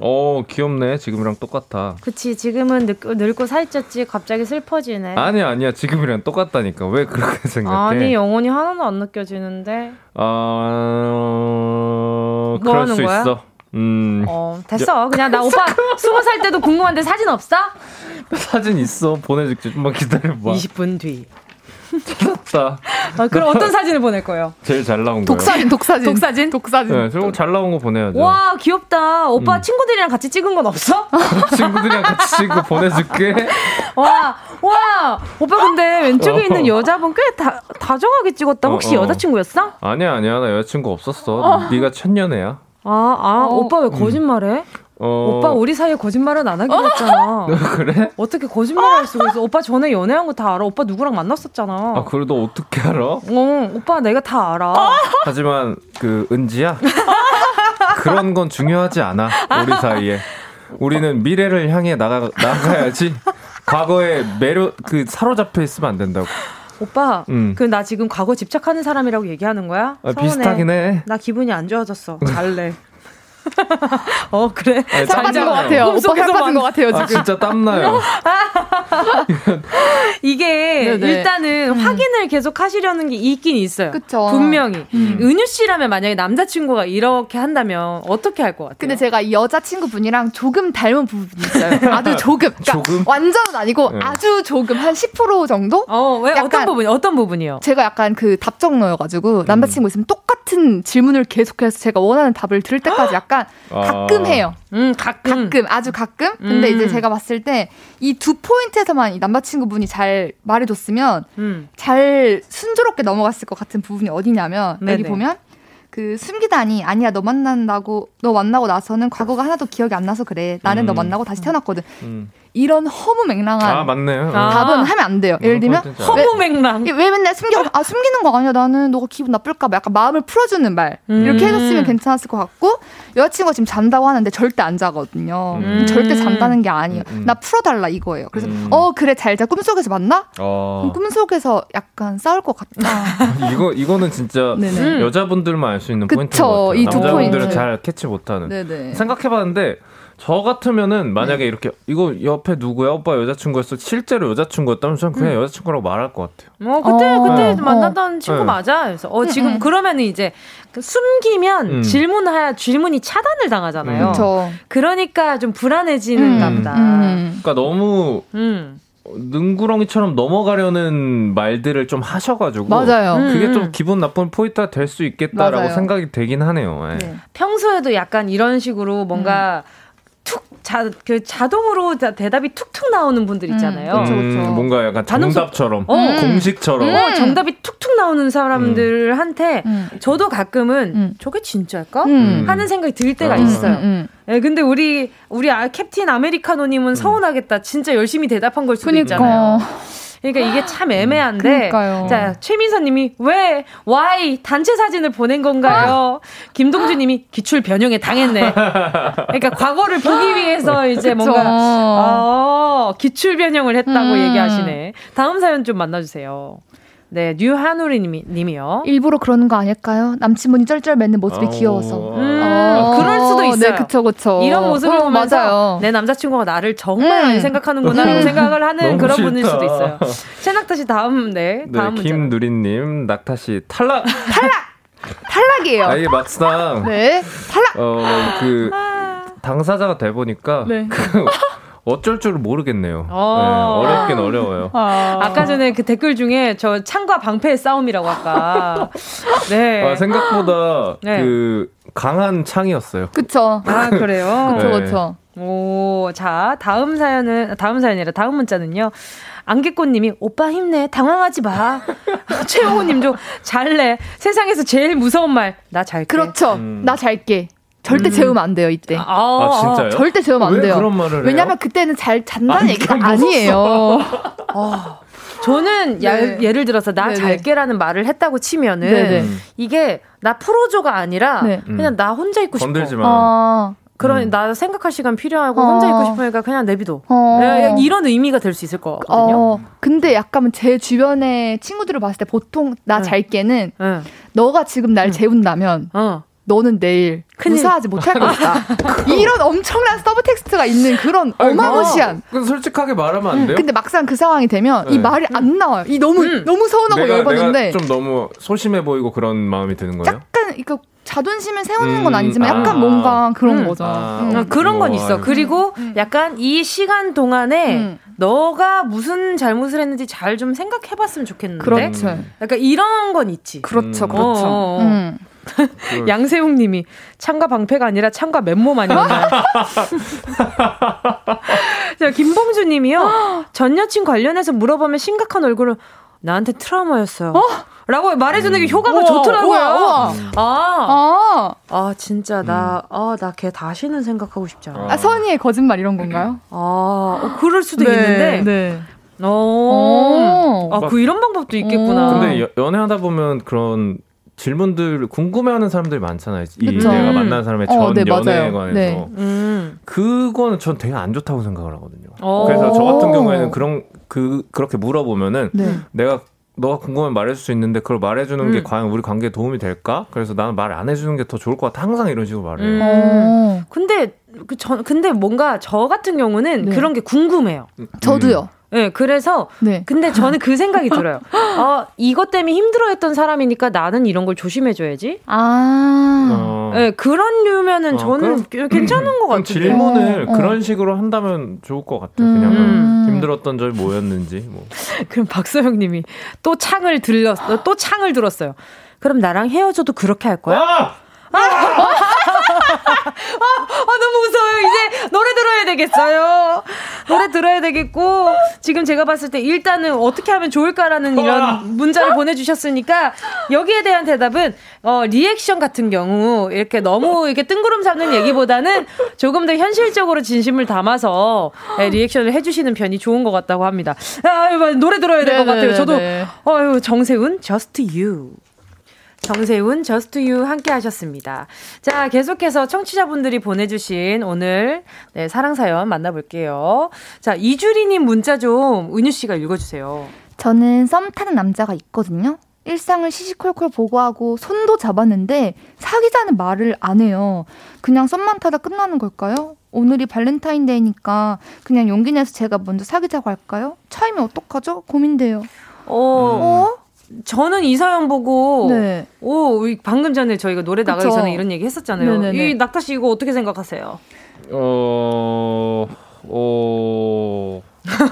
귀엽네. 지금이랑 똑같아. 그치. 지금은 늙고 살쪘지. 갑자기 슬퍼지네. 아니야. 지금이랑 똑같다니까. 왜 그렇게 생각해? 아니 영혼이 하나도 안 느껴지는데. 뭐 그럴 수 거야? 있어. 됐어. 그냥 나 오빠 20살 때도 궁금한데 사진 없어? 사진 있어. 보내줄게. 좀만 기다려봐. 20분 뒤. 찾았다. 그럼 어떤 사진을 보낼 거예요? 제일 잘 나온 거예요. 독사진. 네, 저거 잘 나온 거 보내야죠. 와 귀엽다. 오빠 친구들이랑 같이 찍은 건 없어? 친구들이랑 같이 찍고 보내줄게. 와 오빠 근데 왼쪽에 있는 여자분 꽤 다정하게 찍었다. 혹시 여자친구였어? 아니야 나 여자친구 없었어. 네가 첫 연애야. 오빠 왜 거짓말해? 오빠 우리 사이에 거짓말은 안 하기로 했잖아. 그래? 어떻게 거짓말을 할 수가 있어? 오빠 전에 연애한 거 다 알아. 오빠 누구랑 만났었잖아. 그래 너 어떻게 알아? 오빠 내가 다 알아. 하지만 은지야 그런 건 중요하지 않아. 우리 사이에 우리는 미래를 향해 나가야지. 과거에 사로잡혀 있으면 안 된다고. 오빠, 나 지금 과거 집착하는 사람이라고 얘기하는 거야? 서운해. 비슷하긴 해. 나 기분이 안 좋아졌어. 잘래. 그래. 살 빠진 것 같아요. 오빠 살 빠진 것 같아요 지금. 진짜 땀나요. 이게 일단은 확인을 계속 하시려는 게 있긴 있어요. 그쵸. 분명히 은유 씨라면 만약에 남자친구가 이렇게 한다면 어떻게 할 것 같아요? 근데 제가 이 여자친구분이랑 조금 닮은 부분이 있어요. 아주 조금. 조금? 완전은 아니고 아주 조금 한 10% 정도? 왜? 어떤 부분이요? 제가 약간 그 답정너여가지고 남자친구 있으면 똑같은 질문을 계속해서 제가 원하는 답을 들을 때까지 약간 가끔 해요. 가끔. 아주 가끔. 근데 이제 제가 봤을 때 이 두 포인트에서만 이 남자친구분이 잘 말해줬으면 잘 순조롭게 넘어갔을 것 같은 부분이 어디냐면 여기 보면 숨기다니. 아니야 너 만나고 나서는 과거가 하나도 기억이 안 나서 그래. 나는 너 만나고 다시 태어났거든. 이런 허무맹랑한 맞네요. 답은 하면 안 돼요. 예를 들면 허무맹랑. 왜 맨날 숨겨? 아, 숨기는 거 아니야. 나는 너가 기분 나쁠까 봐 약간 마음을 풀어주는 말. 이렇게 해줬으면 괜찮았을 것 같고, 여자친구가 지금 잔다고 하는데 절대 안 자거든요. 절대 잔다는 게 아니에요. 나 풀어달라 이거예요. 그래서 그래 잘 자. 꿈속에서 만나? 그럼 꿈속에서 약간 싸울 것 같다. 이거는 진짜 여자분들만 알 수 있는 포인트인 것 같아요. 남자분들은 잘 캐치 못하는. 네네. 생각해봤는데 저 같으면은 만약에 이렇게 이거 옆에 누구야? 오빠 여자친구였어? 실제로 여자친구였다면 저는 그냥 여자친구라고 말할 것 같아요. 그때 만났던 친구 맞아? 그래서 지금 그러면은 이제 숨기면 질문이 차단을 당하잖아요. 그러니까 좀 불안해지는답다. 그러니까 너무 능구렁이처럼 넘어가려는 말들을 좀 하셔가지고 맞아요. 그게 좀 기분 나쁜 포인트가 될 수 있겠다라고 맞아요. 생각이 되긴 하네요. 예. 네. 평소에도 약간 이런 식으로 뭔가 자동으로 대답이 툭툭 나오는 분들 있잖아요. 그쵸. 뭔가 약간 정답처럼, 공식처럼. 정답이 툭툭 나오는 사람들한테 저도 가끔은 저게 진짜일까? 하는 생각이 들 때가 있어요. 예, 근데 우리 캡틴 아메리카노님은 서운하겠다. 진짜 열심히 대답한 걸 수도 있잖아요. 그러니까 이게 참 애매한데. 그러니까요. 자, 최민서님이 why 단체 사진을 보낸 건가요? 김동주님이 기출 변형에 당했네. 그러니까 과거를 보기 위해서 이제 뭔가 기출 변형을 했다고 얘기하시네. 다음 사연 좀 만나주세요. 네, 뉴하누리님이요. 일부러 그러는 거 아닐까요? 남친분이 쩔쩔 매는 모습이 귀여워서. 그럴 수도 있어요. 네, 그쵸. 이런 모습을 보면서 맞아요. 내 남자친구가 나를 정말 안 생각하는구나라고 생각을 하는 그런 분일 수도 있어요. 채낙타 씨 다음 문제. 김누리님, 낙타 씨 탈락이에요. 아, 이게 막상 탈락. 당사자가 돼 보니까. 네. 어쩔 줄 모르겠네요. 어렵긴 어려워요. 아까 전에 그 댓글 중에 저 창과 방패의 싸움이라고 아까. 네. 생각보다 강한 창이었어요. 그쵸. 아, 그래요? 그쵸. 네. 오, 자, 다음 문자는요. 안개꽃님이 오빠 힘내 당황하지 마. 최영호님 좀 잘래. 세상에서 제일 무서운 말. 나 잘게. 그렇죠. 나 잘게. 절대 재우면 안 돼요, 이때. 진짜요? 절대 재우면 안 돼요. 그런 말을 왜냐면 그때는 잘 잔다는 얘기가 아니에요. 저는 예를 들어서 나 잘게라는 말을 했다고 치면은 이게 나 프로조가 아니라 그냥 나 혼자 있고 건들지 싶어. 나 생각할 시간 필요하고 혼자 있고 싶으니까 그냥 내비둬. 이런 의미가 될 수 있을 것 같거든요. 근데 약간 제 주변의 친구들을 봤을 때 보통 나 잘게는 너가 지금 날 재운다면 너는 내일 무사하지 못할 것이다. 이런 엄청난 서브텍스트가 있는 그런 어마무시한. 솔직하게 말하면 안 돼요? 근데 막상 그 상황이 되면 이 말이 안 나와요. 이 너무 서운하고 열받는데. 좀 너무 소심해 보이고 그런 마음이 드는 거예요? 약간 이거 자존심을 세우는 건 아니지만 약간 뭔가 그런 거죠. 그런 건 있어. 그리고 약간 이 시간 동안에 너가 무슨 잘못을 했는지 잘 좀 생각해봤으면 좋겠는데. 그렇죠. 약간 이런 건 있지. 그렇죠. 양세웅님이 창과 방패가 아니라 창과 맨몸 아니었나요? 자, 김봉주님이요. 전 여친 관련해서 물어보면 심각한 얼굴로 나한테 트라우마였어요. 라고 말해주는 게 효과가 좋더라고요. 진짜 나 걔 다시는 생각하고 싶지 않아. 선의의 거짓말 이런 건가요? 그럴 수도 있는데. 네. 이런 방법도 있겠구나. 근데 연애하다 보면 그런 질문들 궁금해하는 사람들이 많잖아요. 내가 만난 사람의 전 연애에 관해서. 네. 그거는 전 되게 안 좋다고 생각을 하거든요. 그래서 저 같은 경우에는 그렇게 물어보면은 너가 궁금하면 말해줄 수 있는데 그걸 말해주는 게 과연 우리 관계에 도움이 될까? 그래서 나는 말 안 해주는 게 더 좋을 것 같아. 항상 이런 식으로 말해요. 근데 뭔가 저 같은 경우는 그런 게 궁금해요. 저도요. 네, 그래서 근데 저는 그 생각이 들어요. 이것 때문에 힘들어했던 사람이니까 나는 이런 걸 조심해줘야지. 네, 그런 류면은 저는 괜찮은 것 같아요. 질문을 그런 식으로 한다면 좋을 것 같아요. 그냥 힘들었던 점이 뭐였는지. 그럼 박서영님이 또 창을 들었어요. 그럼 나랑 헤어져도 그렇게 할 거야? 너무 무서워요. 이제 노래 들어야 되겠어요. 노래 들어야 되겠고 지금 제가 봤을 때 일단은 어떻게 하면 좋을까라는 이런 문자를 보내주셨으니까 여기에 대한 대답은 리액션 같은 경우 이렇게 너무 이렇게 뜬구름 잡는 얘기보다는 조금 더 현실적으로 진심을 담아서 리액션을 해주시는 편이 좋은 것 같다고 합니다. 아유, 노래 들어야 될 것 같아요. 저도 아유, 정세훈 저스트유. 정세훈 저스트유 함께 하셨습니다. 자, 계속해서 청취자분들이 보내주신 오늘 네, 사랑사연 만나볼게요. 자, 이주리님 문자 좀 은유씨가 읽어주세요. 저는 썸 타는 남자가 있거든요. 일상을 시시콜콜 보고하고 손도 잡았는데 사귀자는 말을 안 해요. 그냥 썸만 타다 끝나는 걸까요? 오늘이 발렌타인데이니까 그냥 용기 내서 제가 먼저 사귀자고 할까요? 차이면 어떡하죠? 고민돼요. 저는 이 사연 보고 네. 오, 방금 전에 저희가 노래 나가기 그쵸? 전에 이런 얘기 했었잖아요. 네네네. 이 낙타 씨 이거 어떻게 생각하세요?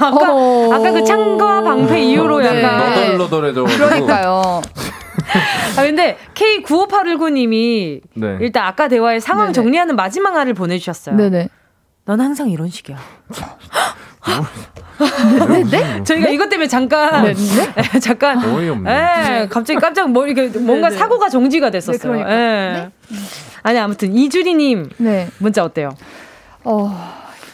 아까 그 창과 방패 이후로 약간 너덜너덜해져. 그러니까요. 아, 근데 K95819님이 네. 일단 아까 대화의 상황 네네. 정리하는 마지막 안을 보내주셨어요. 네네. 넌 항상 이런 식이야. 네? 네? 저희가 네? 이것 때문에 잠깐 네? 네? 잠깐 예, 갑자기 깜짝 이렇게 뭔가 네, 네. 사고가 정지가 됐었어요. 네, 그러니까. 네. 아니 아무튼 이주리님 네. 문자 어때요?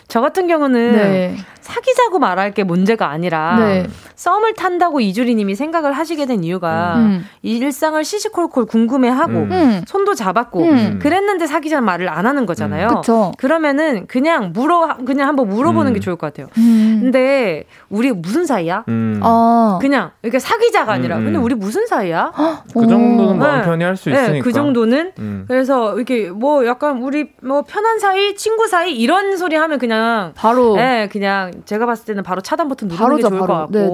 저 같은 경우는 네. 사귀자고 말할 게 문제가 아니라 네. 썸을 탄다고 이주리님이 생각을 하시게 된 이유가 이 일상을 시시콜콜 궁금해하고 손도 잡았고 그랬는데 사귀자는 말을 안 하는 거잖아요. 그쵸. 그러면은 그냥 한번 물어보는 게 좋을 것 같아요. 근데 우리 무슨 사이야? 그냥 그러니까 사귀자가 아니라 근데 우리 무슨 사이야? 그 정도는 마음 편히 할 수 있으니까. 네, 그 정도는 그래서 이렇게 뭐 약간 우리 뭐 편한 사이, 친구 사이 이런 소리 하면 그냥 바로 네, 그냥 제가 봤을 때는 바로 차단 버튼 누르는 게 좋을 것 같고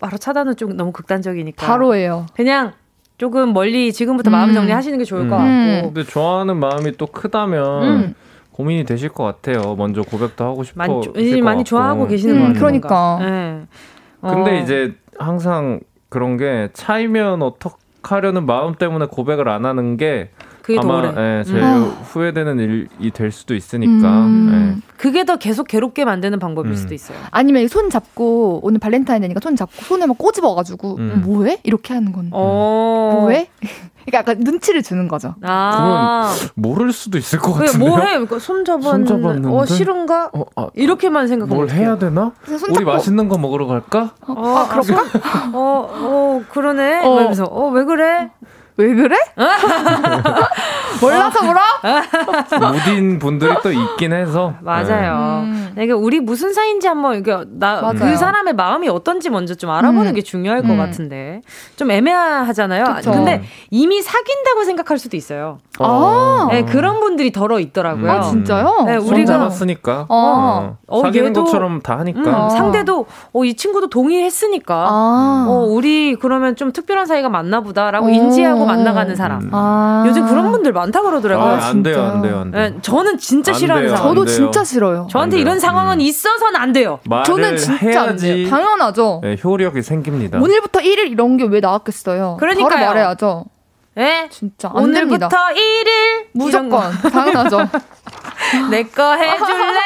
바로 차단은 좀 너무 극단적이니까 바로예요. 그냥 조금 멀리 지금부터 마음 정리하시는 게 좋을 것 같고 근데 좋아하는 마음이 또 크다면 고민이 되실 것 같아요. 먼저 고백도 하고 싶어 많이 좋아하고 계시는 것 같아요. 그러니까 네. 근데 이제 항상 그런 게 차이면 어떡하려는 마음 때문에 고백을 안 하는 게 아마 예, 제일 후회되는 일이 될 수도 있으니까 예. 그게 더 계속 괴롭게 만드는 방법일 수도 있어요. 아니면 손 잡고 오늘 발렌타인 되니까 손 잡고 손을 막 꼬집어가지고 뭐해? 이렇게 하는 건데 뭐해? 그러니까 약간 눈치를 주는 거죠. 그건 모를 수도 있을 것 같은데요. 뭐해? 그러니까 손 잡았는데 싫은가? 이렇게만 생각하고 뭘 해야 되나? 우리 맛있는 거 먹으러 갈까? 그럴까? 그러네? 그러면서 왜 그래? 왜 그래? 몰라서 물어? 무딘 분들이 또 있긴 해서. 맞아요. 그러니까 우리 무슨 사이인지 한번 그 사람의 마음이 어떤지 먼저 좀 알아보는 게 중요할 것 같은데 좀 애매하잖아요. 그쵸. 근데 이미 사귄다고 생각할 수도 있어요. 네, 그런 분들이 더러 있더라고요. 진짜요? 네, 우리가 손 잡았으니까 사귀는 것처럼 다 하니까 상대도 이 친구도 동의했으니까 우리 그러면 좀 특별한 사이가 맞나 보다라고 인지하고 만나가는 사람. 요즘 그런 분들 많다고 그러더라고요. 안 돼요. 네, 저는 진짜 싫어하는 사람. 저도 진짜 싫어요. 저한테 이런 상황은 있어서는 안 돼요. 저는 진짜 안 돼요. 당연하죠. 네, 효력이 생깁니다. 오늘부터 1일 이런 게 왜 나왔겠어요. 그러니까요. 바로 말해야죠. 네? 진짜 안 됩니다. 오늘부터 1일 무조건 당연하죠. 내 거 해줄래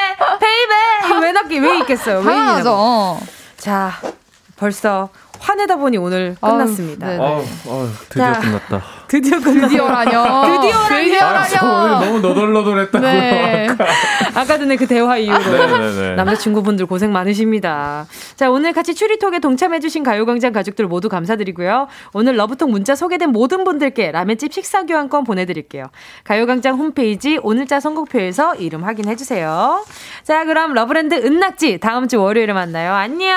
베이베. 왜 있겠어요. 당연하죠. 자, 벌써 화내다 보니 오늘 끝났습니다. 드디어 끝났다. 드디어라뇨. 저 오늘 너무 너덜너덜했다고요. 네. 아까 전에 그 대화 이후로 남자친구분들 고생 많으십니다. 자, 오늘 같이 추리톡에 동참해주신 가요광장 가족들 모두 감사드리고요. 오늘 러브톡 문자 소개된 모든 분들께 라면집 식사 교환권 보내드릴게요. 가요광장 홈페이지 오늘자 선곡표에서 이름 확인해주세요. 자, 그럼 러브랜드 은낙지 다음 주 월요일에 만나요. 안녕.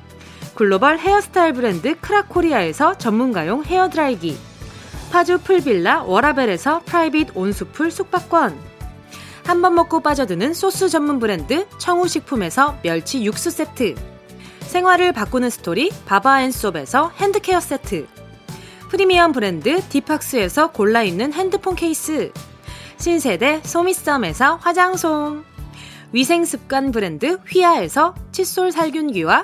글로벌 헤어스타일 브랜드 크라코리아에서 전문가용 헤어드라이기, 파주 풀빌라 워라벨에서 프라이빗 온수풀 숙박권, 한 번 먹고 빠져드는 소스 전문 브랜드 청우식품에서 멸치 육수 세트, 생활을 바꾸는 스토리 바바앤솝에서 핸드케어 세트, 프리미엄 브랜드 디팍스에서 골라입는 핸드폰 케이스, 신세대 소미썸에서 화장솜, 위생습관 브랜드 휘하에서 칫솔 살균기와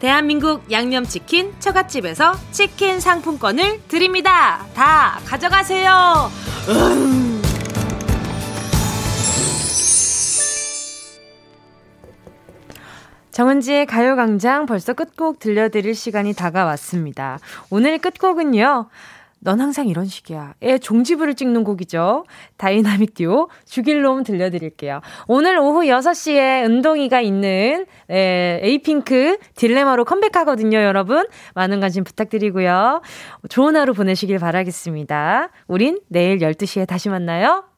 대한민국 양념치킨 처갓집에서 치킨 상품권을 드립니다. 다 가져가세요. 정은지의 가요광장 벌써 끝곡 들려드릴 시간이 다가왔습니다. 오늘 끝곡은요, 넌 항상 이런 식이야. 예, 종지부를 찍는 곡이죠. 다이나믹 듀오 죽일놈 들려드릴게요. 오늘 오후 6시에 은동이가 있는 에이핑크 딜레마로 컴백하거든요. 여러분 많은 관심 부탁드리고요. 좋은 하루 보내시길 바라겠습니다. 우린 내일 12시에 다시 만나요.